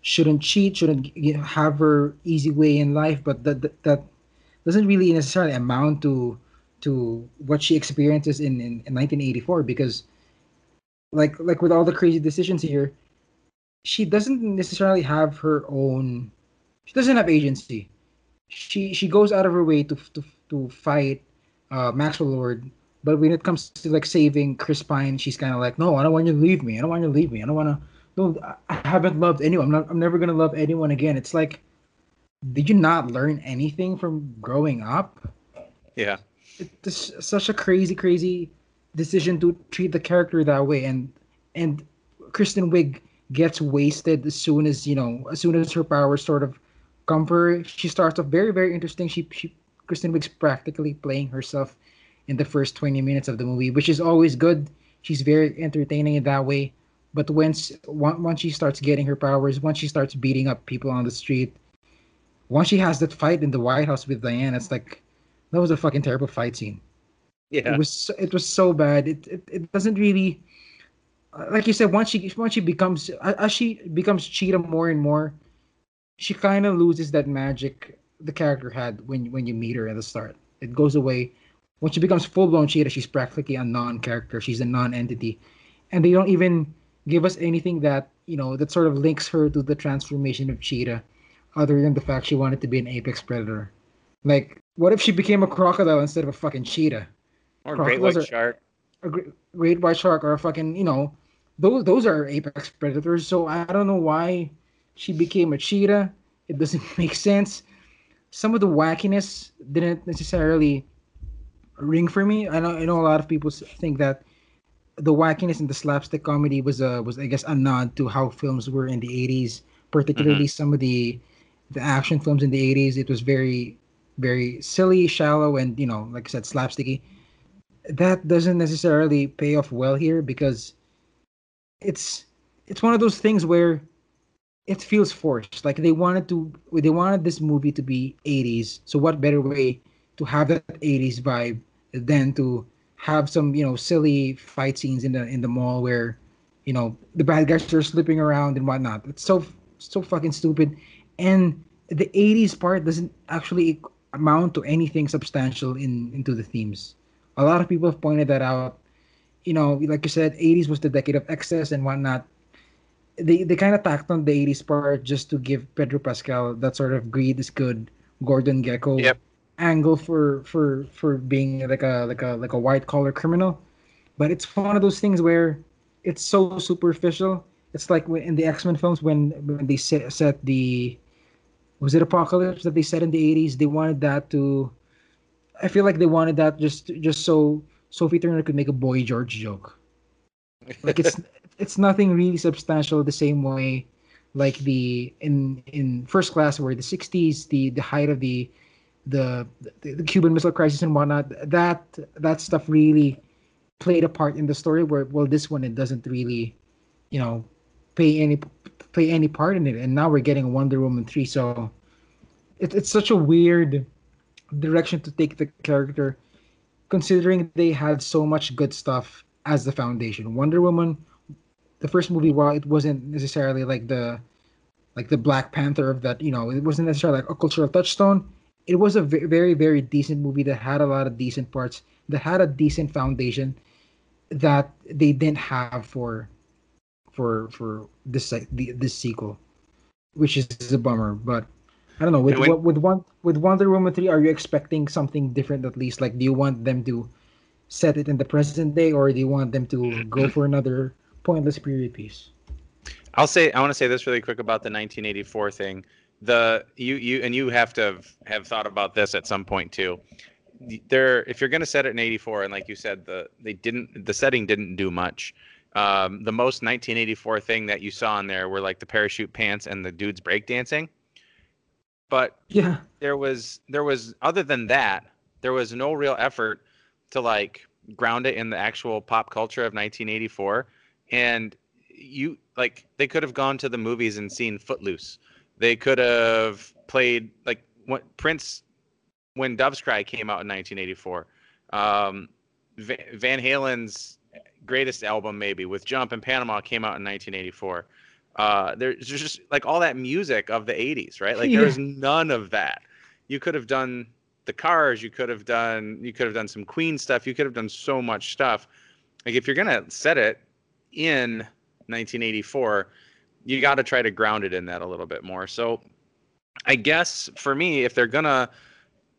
shouldn't cheat, shouldn't you know, have her easy way in life, but that, that that doesn't really necessarily amount to to what she experiences in, in, in nineteen eighty-four because, like like with all the crazy decisions here, she doesn't necessarily have her own. She doesn't have agency. She she goes out of her way to to to fight uh, Maxwell Lord, but when it comes to like saving Chris Pine, she's kind of like, no, I don't want you to leave me. I don't want you to leave me. I don't want to. No, I haven't loved anyone. I'm not. I'm never gonna love anyone again. It's like, did you not learn anything from growing up? Yeah. It's such a crazy, crazy decision to treat the character that way, and and Kristen Wiig gets wasted as soon as, you know, as soon as her powers sort of come for her. She starts off very, very interesting. She, she Kristen Wiig's practically playing herself in the first twenty minutes of the movie, which is always good. She's very entertaining in that way. But once, once she starts getting her powers, once she starts beating up people on the street, once she has that fight in the White House with Diana, it's like, that was a fucking terrible fight scene. Yeah, it was. It was so bad. It it, it doesn't really, like you said. Once she once she becomes as she becomes Cheetah more and more, she kind of loses that magic the character had when when you meet her at the start. It goes away. When she becomes full blown Cheetah, she's practically a non-character. She's a non-entity, and they don't even give us anything that, you know, that sort of links her to the transformation of Cheetah, other than the fact she wanted to be an apex predator. Like, what if she became a crocodile instead of a fucking cheetah? Or a great white shark. A great white shark or a fucking, you know, those those are apex predators. So I don't know why she became a cheetah. It doesn't make sense. Some of the wackiness didn't necessarily ring for me. I know, I know a lot of people think that the wackiness in the slapstick comedy was, a, was I guess, a nod to how films were in the eighties, particularly mm-hmm. some of the, the action films in the eighties. It was very, very silly, shallow, and, you know, like I said, slapsticky. That doesn't necessarily pay off well here because it's it's one of those things where it feels forced. Like they wanted to, they wanted this movie to be eighties. So what better way to have that eighties vibe than to have some, you know, silly fight scenes in the in the mall where, you know, the bad guys are slipping around and whatnot. It's so so fucking stupid, and the eighties part doesn't actually amount to anything substantial in into the themes. A lot of people have pointed that out. You know, like you said, eighties was the decade of excess and whatnot. They they kind of tacked on the eighties part just to give Pedro Pascal that sort of greed is good, Gordon Gekko yep. angle for for for being like a like a like a white collar criminal. But it's one of those things where it's so superficial. It's like in the X-Men films when when they set, set the was it Apocalypse that they set in the eighties. They wanted that to. I feel like they wanted that just just so Sophie Turner could make a Boy George joke. Like it's it's nothing really substantial, the same way like the in in First Class where the sixties, the, the height of the, the the the Cuban Missile Crisis and whatnot, that that stuff really played a part in the story. Where well, this one it doesn't really, you know, play any play any part in it. And now we're getting Wonder Woman three, so it, it's such a weird direction to take the character, considering they had so much good stuff as the foundation. Wonder Woman, the first movie, while it wasn't necessarily like the like the Black Panther of that, you know, it wasn't necessarily like a cultural touchstone. It was a very, very decent movie that had a lot of decent parts, that had a decent foundation that they didn't have for for for this this sequel, which is a bummer, but. I don't know. With when, with one with Wonder Woman three, are you expecting something different? At least, like, do you want them to set it in the present day, or do you want them to go for another pointless period piece? I'll say I want to say this really quick about the nineteen eighty-four thing. The you you and you have to have, have thought about this at some point too. There, if you're going to set it in eighty-four, and like you said, the they didn't the setting didn't do much. Um, the most nineteen eighty-four thing that you saw in there were like the parachute pants and the dudes breakdancing. But yeah, there was there was other than that, there was no real effort to like ground it in the actual pop culture of nineteen eighty-four. And you like they could have gone to the movies and seen Footloose. They could have played like what Prince when Doves Cry came out in nineteen eighty-four. Um, Van Halen's greatest album, maybe with Jump and Panama, came out in nineteen eighty-four. Uh, there's just like all that music of the eighties, right? Like yeah. There's none of that. You could have done the Cars. You could have done, you could have done some Queen stuff. You could have done so much stuff. Like if you're going to set it in nineteen eighty-four, you got to try to ground it in that a little bit more. So I guess for me, if they're going to,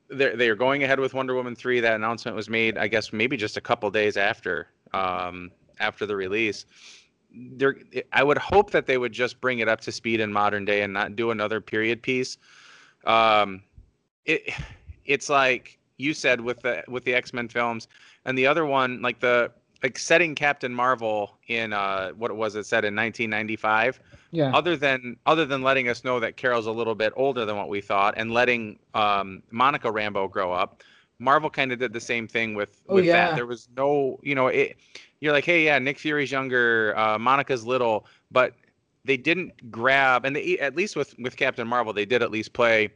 they're, they're going ahead with Wonder Woman three, that announcement was made, I guess maybe just a couple days after, um, after the release. There, I would hope that they would just bring it up to speed in modern day and not do another period piece. Um, it, it's like you said with the with the X-Men films and the other one, like the like setting Captain Marvel in uh what was it set in nineteen ninety-five. Yeah. Other than other than letting us know that Carol's a little bit older than what we thought, and letting um, Monica Rambeau grow up, Marvel kind of did the same thing with, oh, with yeah. that. There was no, you know, it. You're like, hey, yeah, Nick Fury's younger, uh, Monica's little, but they didn't grab, and they, at least with with Captain Marvel, they did at least play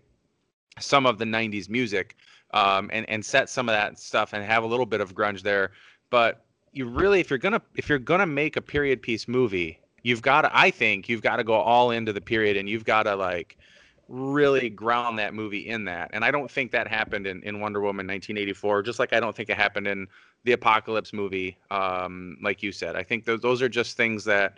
some of the nineties music, um, and and set some of that stuff and have a little bit of grunge there. But you really, if you're gonna if you're gonna make a period piece movie, you've got to, I think, you've got to go all into the period, and you've got to, like, really ground that movie in that. And I don't think that happened in, in Wonder Woman nineteen eighty-four, just like I don't think it happened in the Apocalypse movie, um, like you said. I think those those are just things that,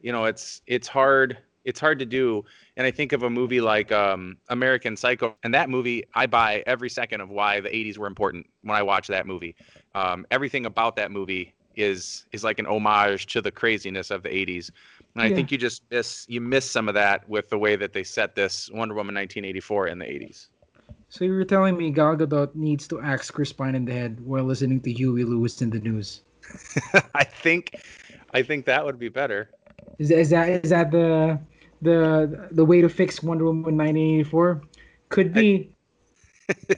you know, it's it's hard it's hard to do. And I think of a movie like um, American Psycho, and that movie, I buy every second of why the eighties were important when I watch that movie. Um, everything about that movie is is like an homage to the craziness of the eighties. And I yeah. think you just miss you miss some of that with the way that they set this Wonder Woman nineteen eighty-four in the eighties. So you're telling me Gal Gadot needs to axe Chris Pine in the head while listening to Huey Lewis in the News? I think I think that would be better. Is that is that, is that the the the way to fix Wonder Woman nineteen eighty-four? Could be. I,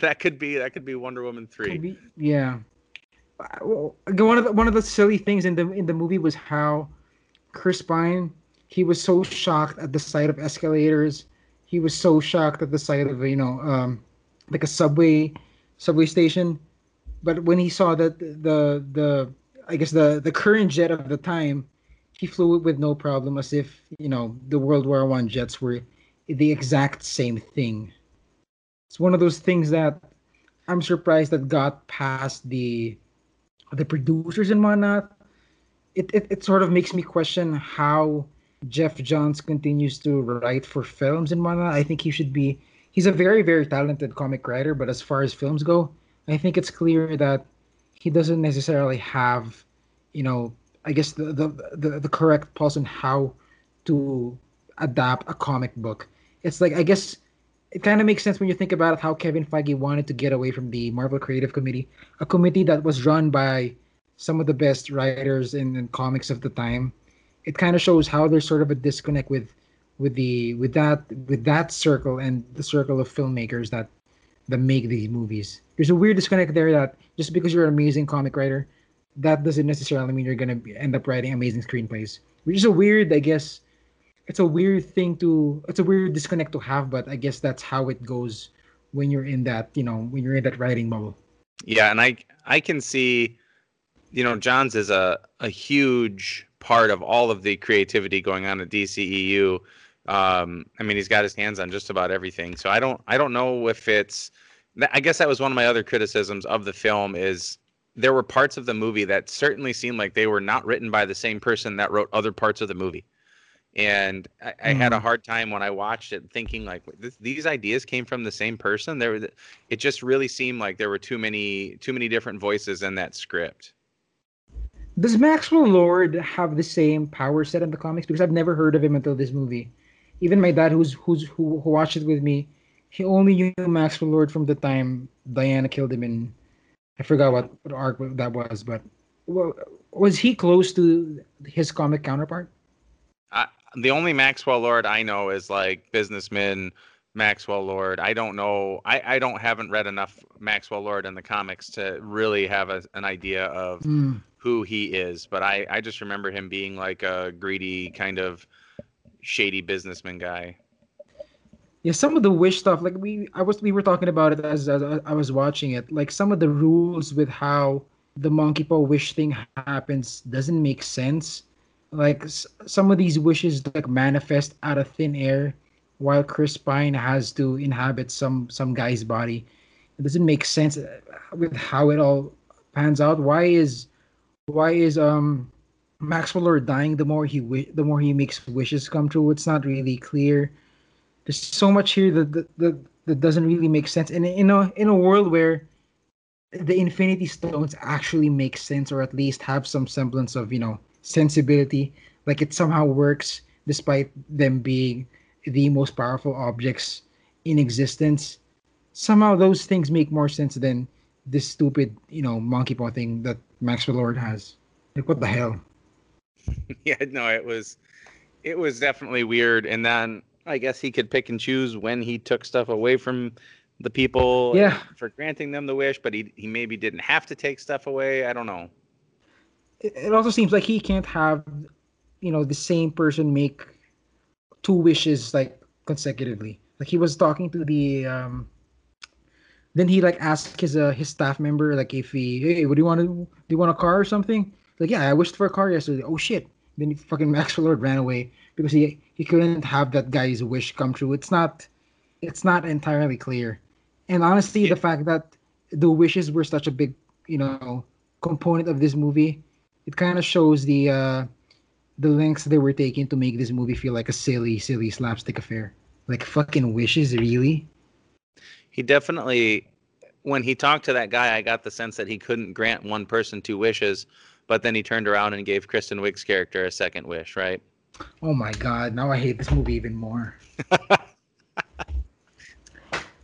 that could be that could be Wonder Woman three. Could be, yeah. One of the, one of the silly things in the in the movie was how Chris Pine, he was so shocked at the sight of escalators. He was so shocked at the sight of, you know, um, like a subway subway station. But when he saw that the the I guess the the current jet of the time, he flew it with no problem, as if, you know, the World War One jets were the exact same thing. It's one of those things that I'm surprised that got past the the producers and whatnot. It, it it sort of makes me question how Geoff Johns continues to write for films and whatnot. I think he should be... He's a very, very talented comic writer, but as far as films go, I think it's clear that he doesn't necessarily have, you know, I guess the, the, the, the correct pulse on how to adapt a comic book. It's like, I guess... It kind of makes sense when you think about it, how Kevin Feige wanted to get away from the Marvel Creative Committee, a committee that was run by some of the best writers in, in comics of the time. It kind of shows how there's sort of a disconnect with, with the with that with that circle and the circle of filmmakers that that make these movies. There's a weird disconnect there that just because you're an amazing comic writer, that doesn't necessarily mean you're gonna end up writing amazing screenplays. Which is a weird, I guess. It's a weird thing to, it's a weird disconnect to have, but I guess that's how it goes when you're in that, you know, when you're in that writing bubble. Yeah. And I, I can see, you know, Johns is a, a huge part of all of the creativity going on at D C E U. Um, I mean, he's got his hands on just about everything. So I don't, I don't know if it's, I guess that was one of my other criticisms of the film is there were parts of the movie that certainly seemed like they were not written by the same person that wrote other parts of the movie. And I, I had a hard time when I watched it thinking like th- these ideas came from the same person. There was, it just really seemed like there were too many too many different voices in that script. Does Maxwell Lord have the same power set in the comics? Because I've never heard of him until this movie. Even my dad, who's who's who, who watched it with me, he only knew Maxwell Lord from the time Diana killed him in. I forgot what, what arc that was, but well, was he close to his comic counterpart? I, The only Maxwell Lord I know is like businessman Maxwell Lord. I don't know. I, I don't haven't read enough Maxwell Lord in the comics to really have a, an idea of mm. who he is. But I, I just remember him being like a greedy kind of shady businessman guy. Yeah, some of the Wish stuff, like we I was we were talking about it as, as I was watching it. Like some of the rules with how the monkey paw wish thing happens doesn't make sense. Like, some of these wishes, like, manifest out of thin air while Chris Pine has to inhabit some, some guy's body. It doesn't make sense with how it all pans out. Why is why is um Maxwell Lord dying the more he wi- the more he makes wishes come true? It's not really clear. There's so much here that that, that, that doesn't really make sense. And in a, in a world where the Infinity Stones actually make sense, or at least have some semblance of, you know, sensibility, like it somehow works despite them being the most powerful objects in existence. Somehow those things make more sense than this stupid, you know, monkey paw thing that Maxwell Lord has. Like, what the hell? Yeah, no, it was, it was definitely weird. And then I guess he could pick and choose when he took stuff away from the people yeah. for granting them the wish, but he he maybe didn't have to take stuff away. I don't know. It, it also seems like he can't have, you know, the same person make two wishes like consecutively. Like he was talking to the, um, then he like asked his uh, his staff member like if he, hey, what do you want to do? You want a car or something? Like, yeah, I wished for a car yesterday. Oh shit! Then fucking Maxwell Lord ran away because he he couldn't have that guy's wish come true. It's not, it's not entirely clear. And honestly, yeah. the fact that the wishes were such a big, you know, component of this movie, it kind of shows the uh, the lengths they were taking to make this movie feel like a silly, silly slapstick affair. Like fucking wishes, really? He definitely, when he talked to that guy, I got the sense that he couldn't grant one person two wishes, but then he turned around and gave Kristen Wiig's character a second wish, right? Oh my God, now I hate this movie even more.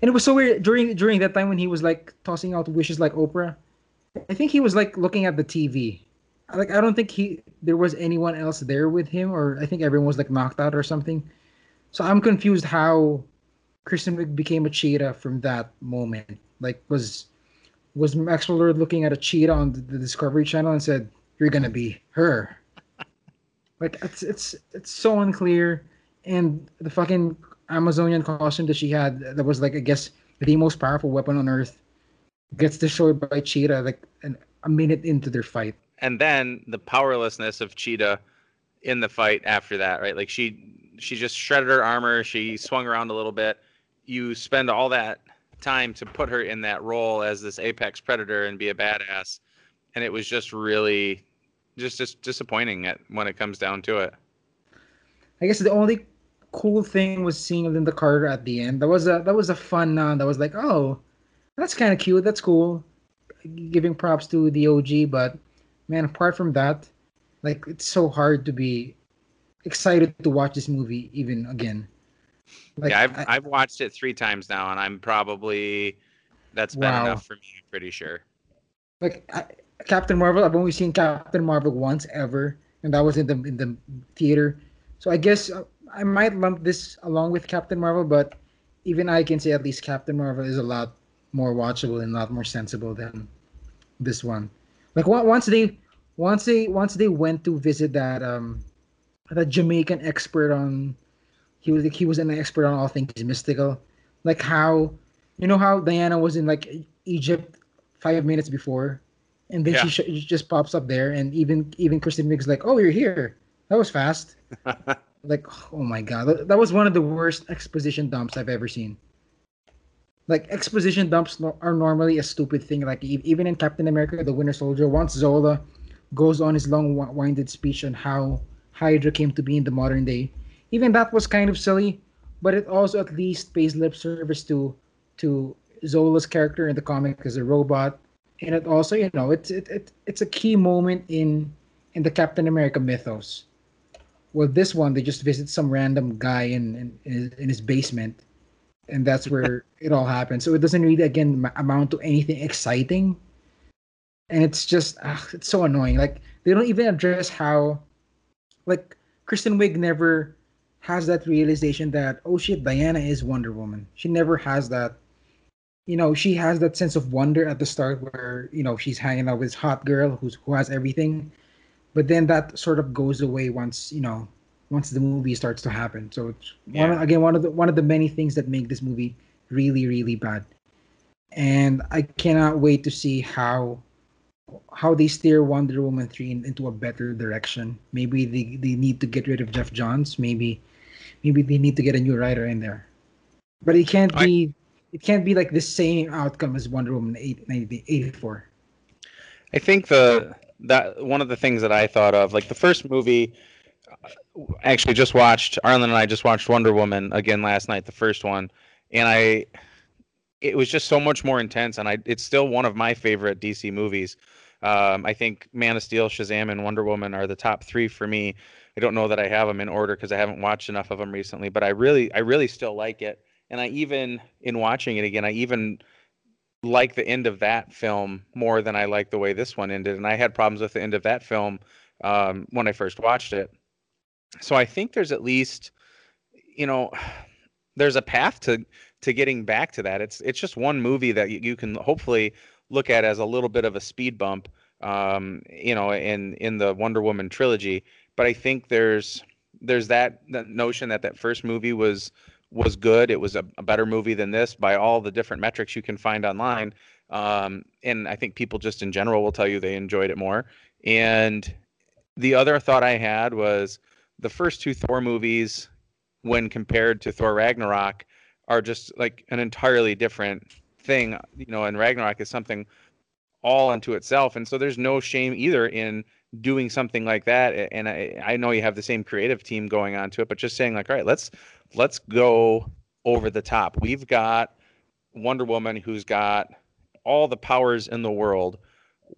And it was so weird during during that time when he was like tossing out wishes like Oprah. I think he was like looking at the T V. Like I don't think he there was anyone else there with him, or I think everyone was like knocked out or something. So I'm confused how Kristen Wiig became a cheetah from that moment. Like was was Maxwell Lord looking at a cheetah on the, the Discovery Channel and said, "You're gonna be her." Like it's it's it's so unclear, and the fucking Amazonian costume that she had that was like I guess the most powerful weapon on Earth gets destroyed by Cheetah like an, a minute into their fight, and then the powerlessness of Cheetah in the fight after that, right? Like she she just shredded her armor, she swung around a little bit. You spend all that time to put her in that role as this apex predator and be a badass, and it was just really just just disappointing at, when it comes down to it. I guess the only cool thing was seeing Linda Carter at the end. That was a that was a fun. Uh, that was like, oh, that's kind of cute. That's cool. Giving props to the O G, but man, apart from that, like it's so hard to be excited to watch this movie even again. Like, yeah, I've I, I've watched it three times now, and I'm probably that's bad wow. enough for me. I'm pretty sure. Like I, Captain Marvel, I've only seen Captain Marvel once ever, and that was in the in the theater. So I guess. Uh, I might lump this along with Captain Marvel, but even I can say at least Captain Marvel is a lot more watchable and a lot more sensible than this one. Like once they, once they, once they went to visit that um, that Jamaican expert on, he was like, he was an expert on all things mystical. Like how, you know how Diana was in like Egypt five minutes before, and then yeah. she, sh- she just pops up there, and even even Kristen Wiig's like, oh, you're here. That was fast. Like, oh my God, that was one of the worst exposition dumps I've ever seen. Like, exposition dumps are normally a stupid thing. Like, even in Captain America, the Winter Soldier, once Zola goes on his long-winded speech on how Hydra came to be in the modern day, even that was kind of silly, but it also at least pays lip service to to Zola's character in the comic as a robot. And it also, you know, it's it, it it's a key moment in in the Captain America mythos. Well, this one, they just visit some random guy in, in, in, his, in his basement, and that's where it all happens. So it doesn't really, again, amount to anything exciting. And it's just, ugh, it's so annoying. Like, they don't even address how, like, Kristen Wiig never has that realization that, oh shit, Diana is Wonder Woman. She never has that, you know, she has that sense of wonder at the start where, you know, she's hanging out with this hot girl who's who has everything. But then that sort of goes away once, you know, once the movie starts to happen. So it's yeah. one, again, one of the one of the many things that make this movie really, really bad. And I cannot wait to see how how they steer Wonder Woman three in, into a better direction. Maybe they, they need to get rid of Geoff Johns. Maybe maybe they need to get a new writer in there. But it can't I... be it can't be like the same outcome as Wonder Woman eighty-four. I think the. That one of the things that I thought of, like the first movie, actually just watched, Arlen and I just watched Wonder Woman again last night, the first one, and I, it was just so much more intense, and I, it's still one of my favorite D C movies. Um, I think Man of Steel, Shazam, and Wonder Woman are the top three for me. I don't know that I have them in order because I haven't watched enough of them recently, but I really, I really still like it, and I even, in watching it again, I even like the end of that film more than I like the way this one ended. And I had problems with the end of that film um, when I first watched it. So I think there's at least, you know, there's a path to to getting back to that. It's it's just one movie that you, you can hopefully look at as a little bit of a speed bump, um, you know, in in the Wonder Woman trilogy. But I think there's there's that, that notion that that first movie was was good. It was a, a better movie than this by all the different metrics you can find online. Um, and I think people just in general will tell you they enjoyed it more. And the other thought I had was the first two Thor movies, when compared to Thor Ragnarok, are just like an entirely different thing, you know, and Ragnarok is something all unto itself. And so there's no shame either in doing something like that. And I, I know you have the same creative team going on to it, but just saying like, all right, let's, let's go over the top. We've got Wonder Woman, who's got all the powers in the world.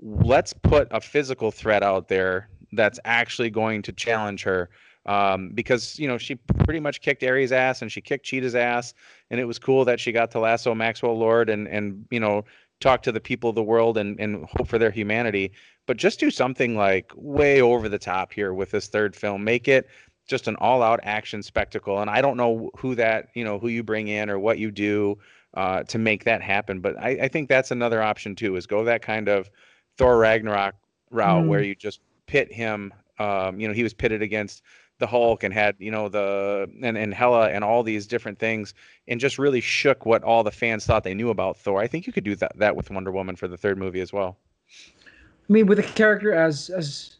Let's put a physical threat out there that's actually going to challenge her. Um, because, you know, she pretty much kicked Ares' ass and she kicked Cheetah's ass. And it was cool that she got to lasso Maxwell Lord and, and you know, talk to the people of the world and, and hope for their humanity. But just do something like way over the top here with this third film. Make it just an all-out action spectacle. And I don't know who that, you know, who you bring in or what you do uh, to make that happen. But I, I think that's another option, too, is go that kind of Thor Ragnarok route mm. where you just pit him. Um, you know, he was pitted against the Hulk and had, you know, the and, and Hela and all these different things, and just really shook what all the fans thought they knew about Thor. I think you could do that, that with Wonder Woman for the third movie as well. I mean, with a character as as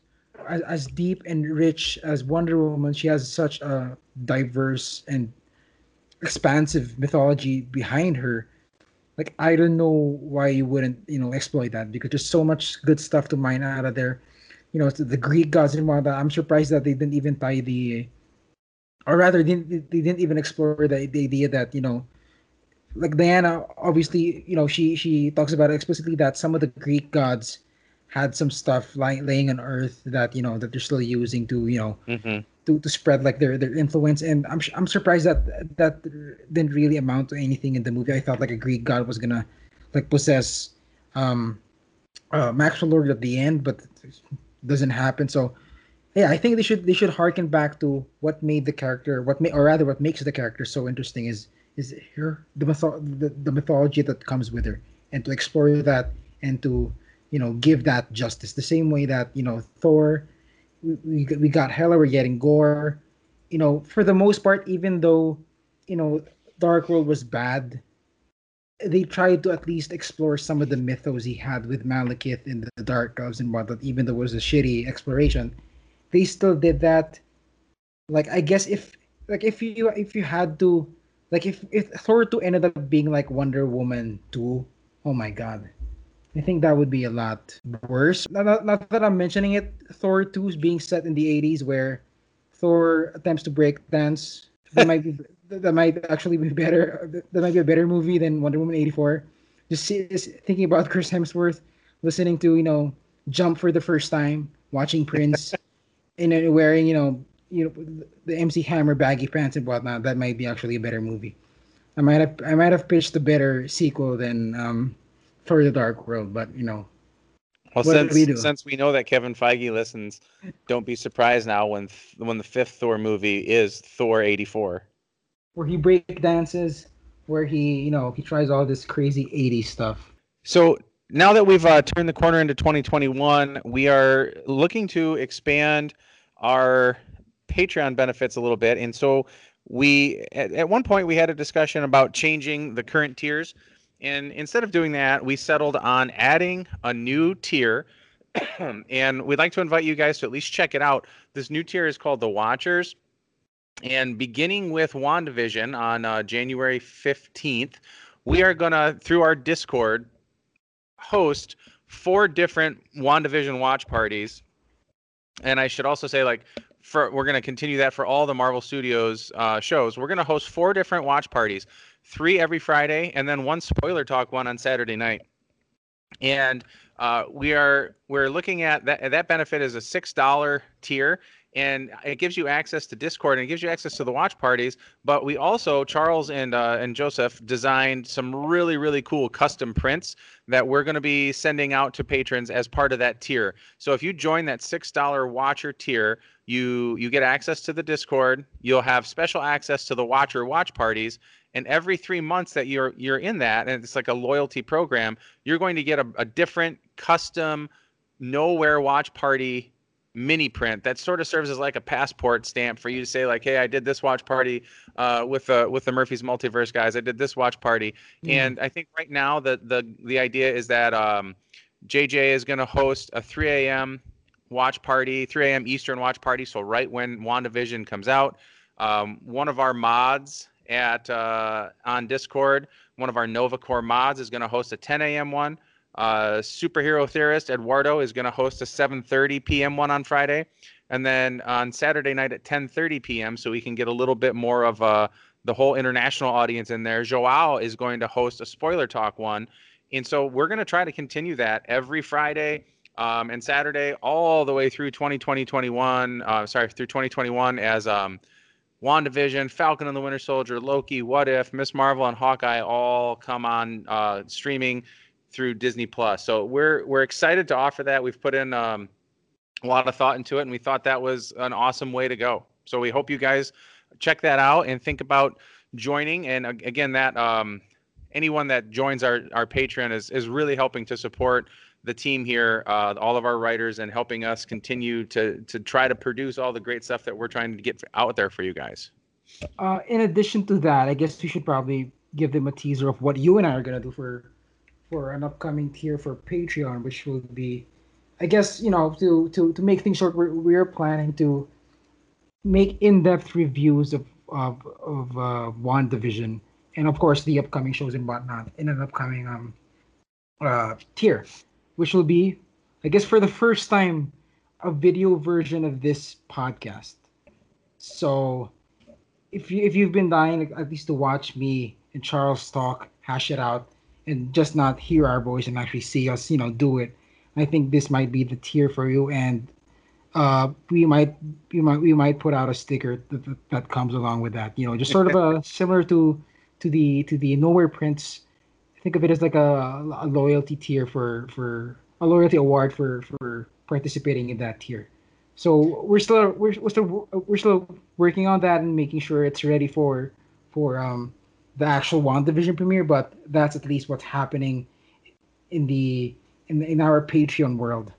as deep and rich as Wonder Woman, she has such a diverse and expansive mythology behind her. Like, I don't know why you wouldn't, you know, exploit that, because there's so much good stuff to mine out of there. You know, the Greek gods and whatnot. I'm surprised that they didn't even tie the, or rather, they didn't, they didn't even explore the, the idea that, you know, like Diana, obviously, you know, she she talks about it explicitly that some of the Greek gods had some stuff lying laying on Earth that, you know, that they're still using to, you know, mm-hmm. to, to spread like their, their influence. And I'm I'm surprised that that didn't really amount to anything in the movie. I thought like a Greek god was gonna like possess um, uh, Maxwell Lord at the end, but doesn't happen. So yeah, I think they should they should harken back to what made the character, what may, or rather what makes the character so interesting is is her the, mytho- the the mythology that comes with her, and to explore that and to, you know, give that justice the same way that, you know, Thor, we we got Hela, we're getting gore, you know, for the most part. Even though, you know, Dark World was bad, they tried to at least explore some of the mythos he had with Malekith and the Dark Gods and whatnot. Even though it was a shitty exploration, they still did that. Like, I guess if like if you if you had to, like if, if Thor two ended up being like Wonder Woman two, oh my god, I think that would be a lot worse. Not, not that I'm mentioning it, Thor two is being set in the eighties, where Thor attempts to break dance. That might be. That might actually be better. That might be a better movie than Wonder Woman eighty-four. Just, see, just thinking about Chris Hemsworth listening to, you know, Jump for the first time, watching Prince, and uh, wearing, you know, you know, the M C Hammer baggy pants and whatnot. That might be actually a better movie. I might have I might have pitched a better sequel than um, Thor: The Dark World, but you know. Well, what since, did we do? Since we know that Kevin Feige listens, don't be surprised now when when the fifth Thor movie is Thor eighty-four. Where he break dances, where he, you know, he tries all this crazy eighties stuff. So now that we've uh, turned the corner into twenty twenty-one, we are looking to expand our Patreon benefits a little bit. And so we, at, at one point, we had a discussion about changing the current tiers. And instead of doing that, we settled on adding a new tier. And we'd like to invite you guys to at least check it out. This new tier is called The Watchers. And beginning with WandaVision on uh, January fifteenth, we are going to, through our Discord, host four different WandaVision watch parties. And I should also say, like, for, we're going to continue that for all the Marvel Studios uh, shows. We're going to host four different watch parties, three every Friday, and then one spoiler talk one on Saturday night. And uh, we are we're looking at that. That benefit is a six dollar tier. and it gives you access to Discord and it gives you access to the watch parties. But we also, Charles and uh, and Joseph designed some really, really cool custom prints that we're going to be sending out to patrons as part of that tier. So if you join that six dollar Watcher tier, you you get access to the Discord. You'll have special access to the Watcher watch parties. And every three months that you're you're in that, and it's like a loyalty program, you're going to get a, a different custom nowhere watch party mini print that sort of serves as like a passport stamp for you to say like, hey, I did this watch party uh, with the uh, with the Murphy's Multiverse guys. I did this watch party, mm. and I think right now the the the idea is that um, J J is going to host a three a m watch party, three a m Eastern watch party. So right when WandaVision comes out, um, one of our mods at uh, on Discord, one of our NovaCore mods is going to host a ten a m one. Uh, superhero theorist Eduardo is going to host a seven thirty p m one on Friday, and then on Saturday night at ten thirty p m so we can get a little bit more of uh, the whole international audience in there. Joao is going to host a spoiler talk one, and so we're going to try to continue that every Friday um, and Saturday all the way through twenty twenty, twenty-one. Uh, sorry, through twenty twenty-one as. Um, WandaVision, Falcon and the Winter Soldier, Loki, What If, Miz Marvel, and Hawkeye all come on uh, streaming through Disney Plus. So we're we're excited to offer that. We've put in um, a lot of thought into it, and we thought that was an awesome way to go. So we hope you guys check that out and think about joining. And again, that um, anyone that joins our our Patreon is is really helping to support the team here, uh, all of our writers, and helping us continue to to try to produce all the great stuff that we're trying to get out there for you guys. Uh, in addition to that, I guess we should probably give them a teaser of what you and I are going to do for for an upcoming tier for Patreon, which will be, I guess, you know, to, to, to make things short, we're, we're planning to make in-depth reviews of, of, of uh, WandaVision and, of course, the upcoming shows and whatnot in an upcoming um uh, tier. Which will be, I guess, for the first time, a video version of this podcast. So, if you if you've been dying at least to watch me and Charles talk, hash it out, and just not hear our voice and actually see us, you know, do it, I think this might be the tier for you. And uh, we might we might we might put out a sticker that, that, that comes along with that. You know, just sort of a similar to to the to the Nowhere Prince. Think of it as like a, a loyalty tier for, for a loyalty award for, for participating in that tier. So we're still we're, we're still we're still working on that and making sure it's ready for for um, the actual WandaVision premiere. But that's at least what's happening in the in in our Patreon world.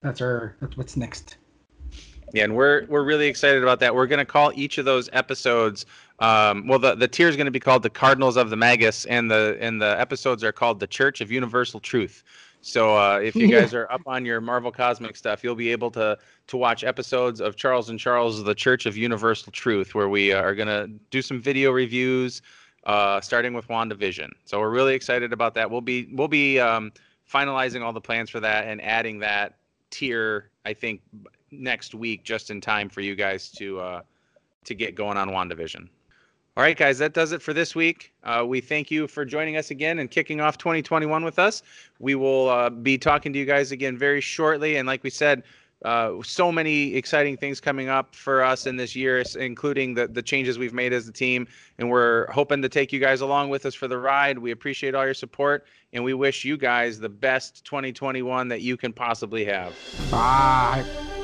That's our that's what's next. Yeah, and we're we're really excited about that. We're going to call each of those episodes. Um, well, the, the tier is going to be called the Cardinals of the Magus, and the and the episodes are called the Church of Universal Truth. So uh, if you guys are up on your Marvel Cosmic stuff, you'll be able to to watch episodes of Charles and Charles, the Church of Universal Truth, where we are going to do some video reviews, uh, starting with WandaVision. So we're really excited about that. We'll be we'll be um, finalizing all the plans for that and adding that tier, I think, next week, just in time for you guys to uh, to get going on WandaVision. All right, guys, that does it for this week. Uh, we thank you for joining us again and kicking off twenty twenty-one with us. We will uh, be talking to you guys again very shortly. And like we said, uh, so many exciting things coming up for us in this year, including the, the changes we've made as a team. And we're hoping to take you guys along with us for the ride. We appreciate all your support, and we wish you guys the best twenty twenty-one that you can possibly have. Bye.